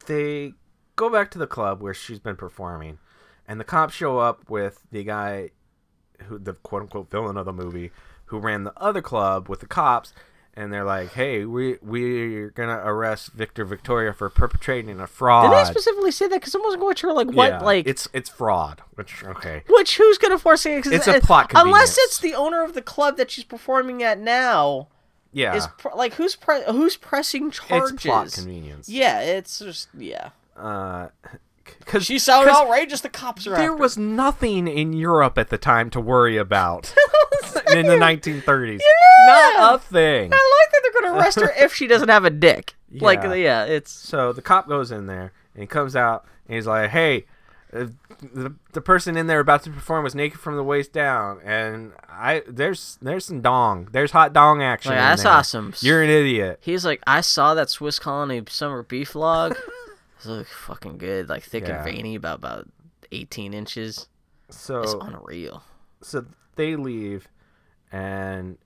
they go back to the club where she's been performing, and the cops show up with the guy who the quote unquote villain of the movie who ran the other club with the cops, and they're like, hey, we're going to arrest Victor Victoria for perpetrating a fraud. Did they specifically say that? Because I wasn't quite sure, like, what, yeah, like... It's fraud, which, okay. Which, who's going to force it? Cause it's a plot convenience. Unless it's the owner of the club that she's performing at now. Yeah. Is, like, who's pressing charges? It's plot convenience. Yeah, it's just, yeah. Because she sounded outrageous, the cops are there after. Was nothing in Europe at the time to worry about in the 1930s. Yeah. Not a thing. I like that they're going to arrest her if she doesn't have a dick. Yeah. Like, yeah, it's... So the cop goes in there, and he comes out, and he's like, hey, the person in there about to perform was naked from the waist down, and there's some dong. There's hot dong action. Like, that's awesome. You're an idiot. He's like, I saw that Swiss Colony summer beef log. It looks fucking good, like thick and veiny, about 18 inches. So it's unreal. So they leave, and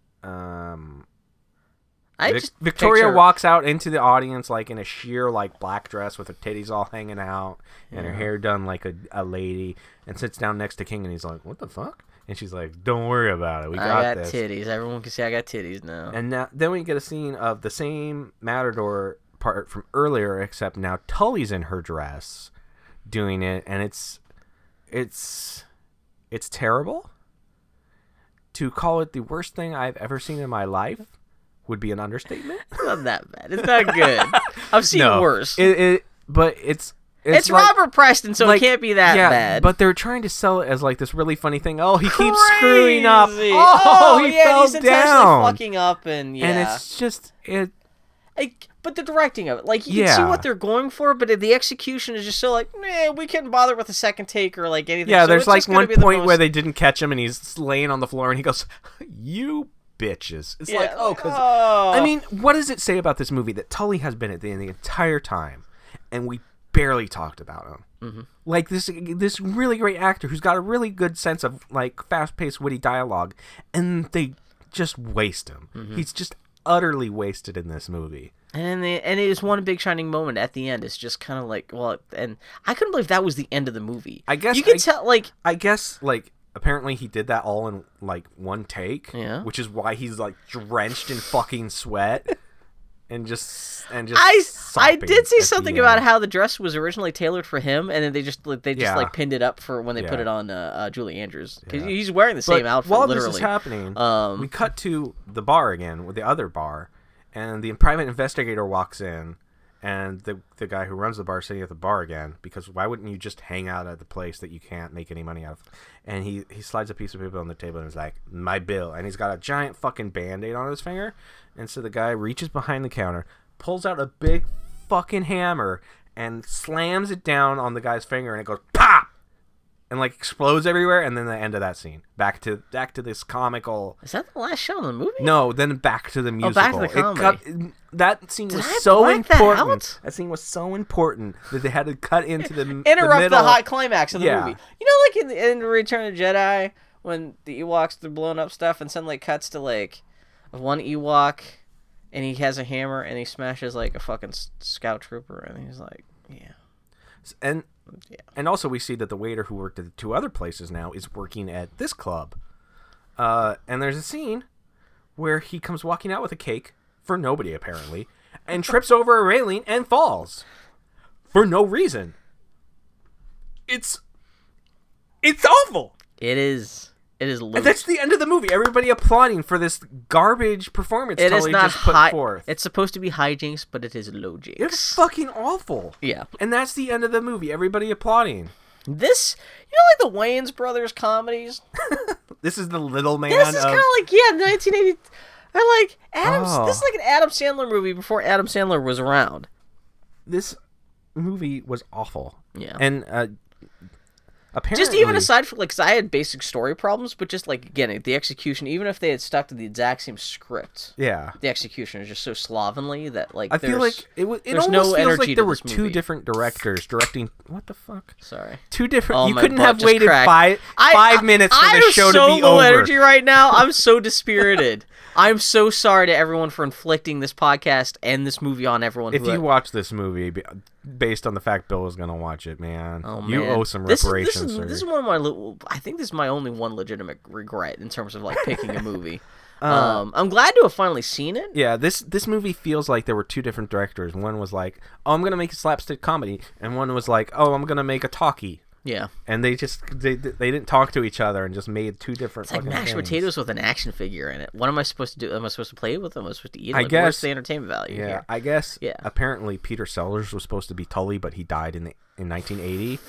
Victoria walks out into the audience like in a sheer like black dress with her titties all hanging out and her hair done like a lady, and sits down next to King, and he's like, "What the fuck?" And she's like, "Don't worry about it. We got this. I got titties. Everyone can see I got titties now." And now, then we get a scene of the same Matador part from earlier, except now Tully's in her dress doing it, and it's terrible. To call it the worst thing I've ever seen in my life would be an understatement. It's not that bad. It's not good. I've seen worse. But it's like, Robert Preston, so like, it can't be that bad. But they're trying to sell it as like this really funny thing. Oh, he keeps screwing up. Oh, he fell he's down. Fucking up, and it's just it. But the directing of it, like, you can see what they're going for, but the execution is just so like, we couldn't bother with a second take or like anything. Yeah, so there's like one point where they didn't catch him, and he's laying on the floor, and he goes, "You bitches!" It's like, I mean, what does it say about this movie that Tully has been at the end the entire time, and we barely talked about him? Mm-hmm. Like this really great actor who's got a really good sense of like fast-paced, witty dialogue, and they just waste him. Mm-hmm. He's just utterly wasted in this movie. And it is one big shining moment at the end. It's just kind of like, well, and I couldn't believe that was the end of the movie. I guess you can tell, like, apparently he did that all in like one take. Yeah, which is why he's like drenched in fucking sweat and just. I did see something about how the dress was originally tailored for him, and then they just like pinned it up for when they put it on Julie Andrews, because he's wearing the same outfit. While literally this is happening, we cut to the bar again with the other bar. And the private investigator walks in, and the guy who runs the bar is sitting at the bar again, because why wouldn't you just hang out at the place that you can't make any money out of? And he slides a piece of paper on the table and is like, "My bill." And he's got a giant fucking Band-Aid on his finger. And so the guy reaches behind the counter, pulls out a big fucking hammer, and slams it down on the guy's finger, and it goes, pop! And like explodes everywhere, and then the end of that scene. Back to this comical. Is that the last shot of the movie? No, then back to the musical. Oh, back to the comedy. That scene was so important. That scene was so important that they had to cut into the interrupt the hot climax of the movie. You know, like in Return of the Jedi, when the Ewoks they're blowing up stuff, and suddenly cuts to like one Ewok, and he has a hammer, and he smashes like a fucking scout trooper, and he's like, yeah, and. Yeah. And also we see that the waiter who worked at the two other places now is working at this club. And there's a scene where he comes walking out with a cake, for nobody apparently, and trips over a railing and falls. For no reason. It's awful. It is loose. And that's the end of the movie. Everybody applauding for this garbage performance Tully just put forth. It's supposed to be hijinks, but it is low jinks. It's fucking awful. Yeah. And that's the end of the movie. Everybody applauding. This, you know, like the Wayans Brothers comedies? This is the little man. This is kind of like, 1980. I like Adams. Oh. This is like an Adam Sandler movie before Adam Sandler was around. This movie was awful. Yeah. And, apparently, just even aside from, like, because I had basic story problems, but just, like, again, the execution, even if they had stuck to the exact same script, the execution is just so slovenly that, like, I feel like it almost no feels like there were two different directors directing, what the fuck? Sorry. Two different, you couldn't have waited five minutes for the show to be over. I have so low energy right now, I'm so dispirited. I'm so sorry to everyone for inflicting this podcast and this movie on everyone. If you watch this movie, based on the fact Bill was going to watch it, man, you owe some reparations. This is one of my. I think this is my only one legitimate regret in terms of like picking a movie. I'm glad to have finally seen it. Yeah, this movie feels like there were two different directors. One was like, oh, I'm going to make a slapstick comedy. And one was like, oh, I'm going to make a talkie. Yeah. And they just, they didn't talk to each other and just made two different fucking things. It's like mashed potatoes with an action figure in it. What am I supposed to do? Am I supposed to play with them? Am I supposed to eat them? I guess. Where's the entertainment value here? Yeah, I guess. Yeah. Apparently Peter Sellers was supposed to be Tully, but he died in 1980.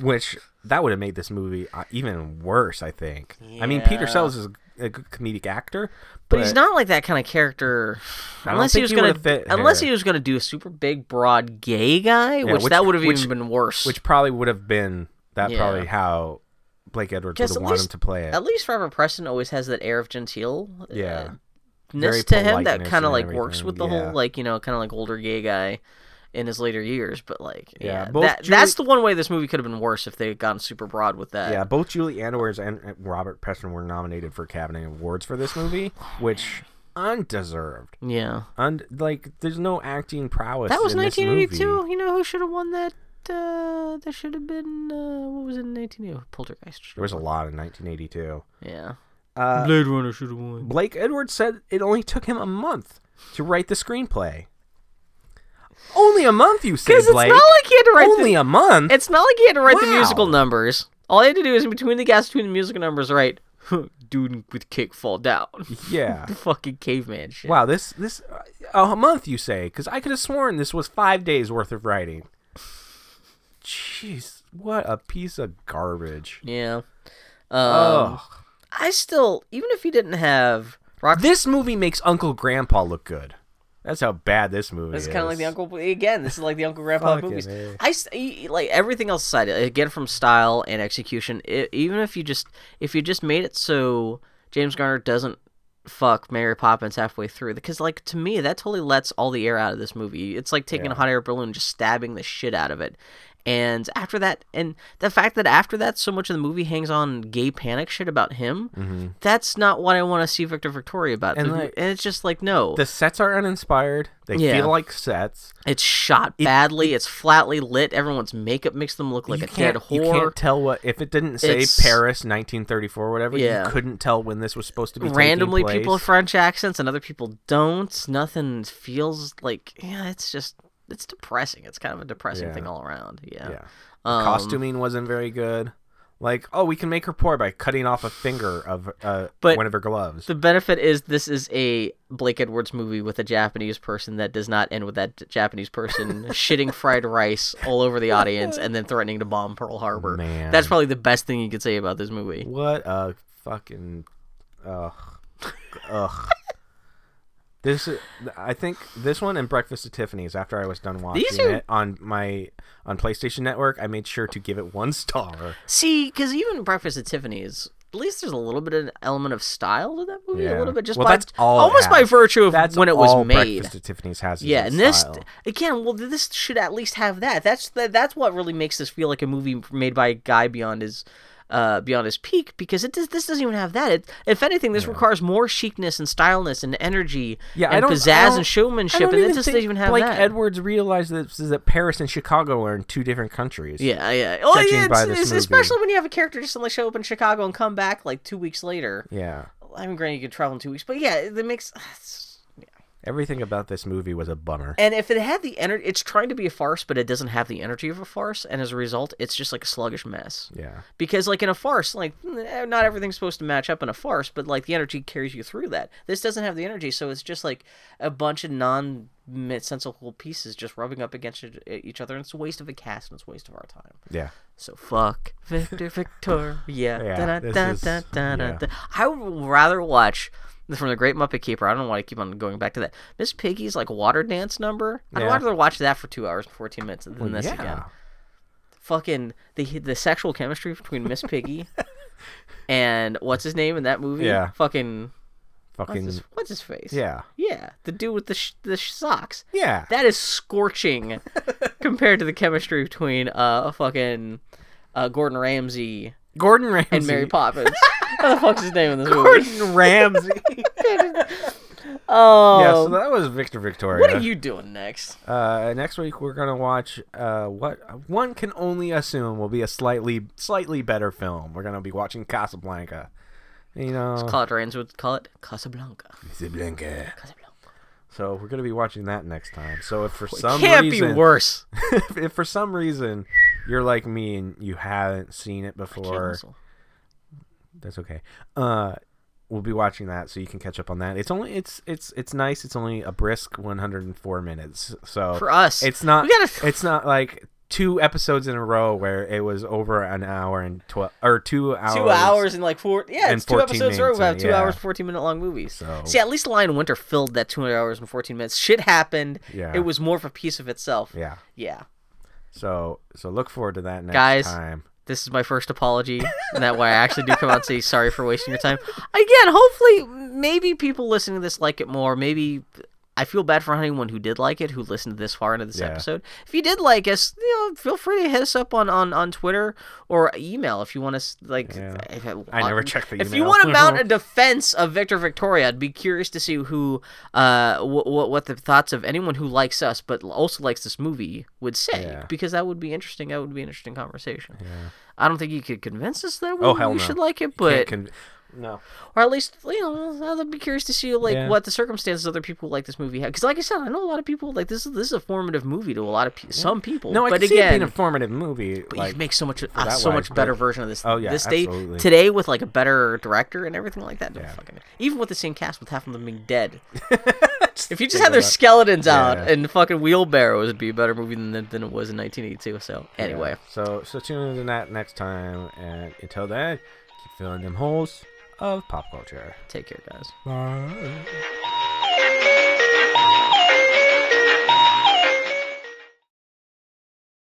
Which, that would have made this movie even worse, I think. Yeah. I mean, Peter Sellers is a good comedic actor. But he's not like that kind of character. Unless he was going to do a super big, broad, gay guy, which that would have even been worse. Which probably would have been probably how Blake Edwards would have wanted him to play it. At least Robert Preston always has that air of genteel-ness to him that kind of like works with the whole like, you know, kind of like older gay guy in his later years, but like, that's the one way this movie could have been worse if they had gotten super broad with that. Yeah, both Julie Andrews and Robert Preston were nominated for Academy Awards for this movie, which undeserved. Yeah, there's no acting prowess. That was 1982. You know who should have won that? That should have been what was it in 1982? Poltergeist. There was a lot in 1982. Yeah, Blade Runner should have won. Blake Edwards said it only took him a month to write the screenplay. Only a month, you say, Blake? Because it's not like he had to write a month? It's not like he had to write the musical numbers. All he had to do is, in between the musical numbers, write, dude with kick fall down. Yeah. Fucking caveman shit. Wow, a month, you say? Because I could have sworn this was 5 days worth of writing. Jeez, what a piece of garbage. Yeah. I still, even if he didn't have... This movie makes Uncle Grandpa look good. That's how bad this movie is. It's kind of like the Uncle... Again, this is like the Uncle Grandpa movies. Man. Like, everything else aside, again, from style and execution, even if you just... If you just made it so James Garner doesn't fuck Mary Poppins halfway through, because, like, to me, that totally lets all the air out of this movie. It's like taking a hot air balloon and just stabbing the shit out of it. And after that... And the fact that after that, so much of the movie hangs on gay panic shit about him, that's not what I want to see Victor Victoria about. And it's just like, no. The sets are uninspired. They feel like sets. It's shot badly. It's flatly lit. Everyone's makeup makes them look like a dead whore. You can't tell what... If it didn't say Paris, 1934, or whatever, you couldn't tell when this was supposed to be randomly taking place. People have French accents and other people don't. Nothing feels like... Yeah, it's just... It's depressing. It's kind of a depressing thing all around. Yeah. Costuming wasn't very good. Like, oh, we can make her poor by cutting off a finger of one of her gloves. The benefit is this is a Blake Edwards movie with a Japanese person that does not end with that Japanese person shitting fried rice all over the audience and then threatening to bomb Pearl Harbor. Man. That's probably the best thing you could say about this movie. What a fucking... Ugh. I think this one and Breakfast at Tiffany's, after I was done watching it on PlayStation Network, I made sure to give it 1 star. See, because even Breakfast at Tiffany's, at least there's a little bit of an element of style to that movie, a little bit by virtue of when it was made. Breakfast at Tiffany's has and this style. Again, well, this should at least have that. That's what really makes this feel like a movie made by a guy beyond his peak, because this doesn't even have that. If anything, this requires more chicness and styleness and energy and pizzazz and showmanship, and it just doesn't even have that. Blake Edwards realized that Paris and Chicago are in two different countries. Yeah, yeah. Oh, yeah, especially when you have a character just suddenly show up in Chicago and come back like 2 weeks later. Yeah. I mean, granted, you could travel in 2 weeks, but yeah, it makes... Everything about this movie was a bummer. And if it had the energy, it's trying to be a farce, but it doesn't have the energy of a farce, and as a result, it's just like a sluggish mess. Yeah. Because like in a farce, like not everything's supposed to match up in a farce, but like the energy carries you through that. This doesn't have the energy, so it's just like a bunch of nonsensical pieces just rubbing up against each other, and it's a waste of a cast, and it's a waste of our time. Yeah. So fuck Victor Victoria. I would rather watch... From The Great Muppet Caper, I don't want to keep on going back to that. Miss Piggy's, like, water dance number. I'd rather watch that for 2 hours and 14 minutes than this again. Fucking, the sexual chemistry between Miss Piggy and what's-his-name in that movie? Yeah. Fucking... What's his face? Yeah. Yeah. The dude with the socks. Yeah. That is scorching compared to the chemistry between Gordon Ramsay and Mary Poppins. What the fuck's his name in this movie? Gordon Ramsay. Oh. Yeah, so that was Victor Victoria. What are you doing next? Next week we're going to watch what one can only assume will be a slightly better film. We're going to be watching Casablanca. You know, as Claude Rains would call it, Casablanca. So we're going to be watching that next time. So if for some reason... It can't be worse. If for some reason you're like me and you haven't seen it before... That's okay. We'll be watching that so you can catch up on that. It's nice. It's only a brisk 104 minutes. So for us, it's not like two episodes in a row where it was over an hour and 2 hours and 4. Yeah, it's 2 episodes in a row about 2 hours 14 minute long movies. So see, at least Lion Winter filled that 2 hours and 14 minutes. Shit happened. Yeah, it was more of a piece of itself. Yeah, yeah. So look forward to that next time. This is my first apology, and that way I actually do come out and say sorry for wasting your time. Again, hopefully, maybe people listening to this like it more. Maybe I feel bad for anyone who did like it, who listened this far into this episode. If you did like us, feel free to hit us up on Twitter or email if you want us. I never check the email. If you want to mount a defense of Victor Victoria, I'd be curious to see who, what the thoughts of anyone who likes us but also likes this movie would say, because that would be interesting. That would be an interesting conversation. Yeah. I don't think you could convince us that we should like it, but no, or at least I'd be curious to see what the circumstances other people like this movie have. Because, like I said, I know a lot of people like this is a formative movie to a lot of some people. No, I can see it being a formative movie. But you make so much better version of this. Oh yeah, this absolutely. Today with like a better director and everything like that. Yeah. Even with the same cast, with half of them being dead. If you just had their skeletons out and fucking wheelbarrows, it'd be a better movie than it was in 1982. So anyway, so tune in that next time, and until then, keep filling them holes of pop culture. Take care, guys. Bye.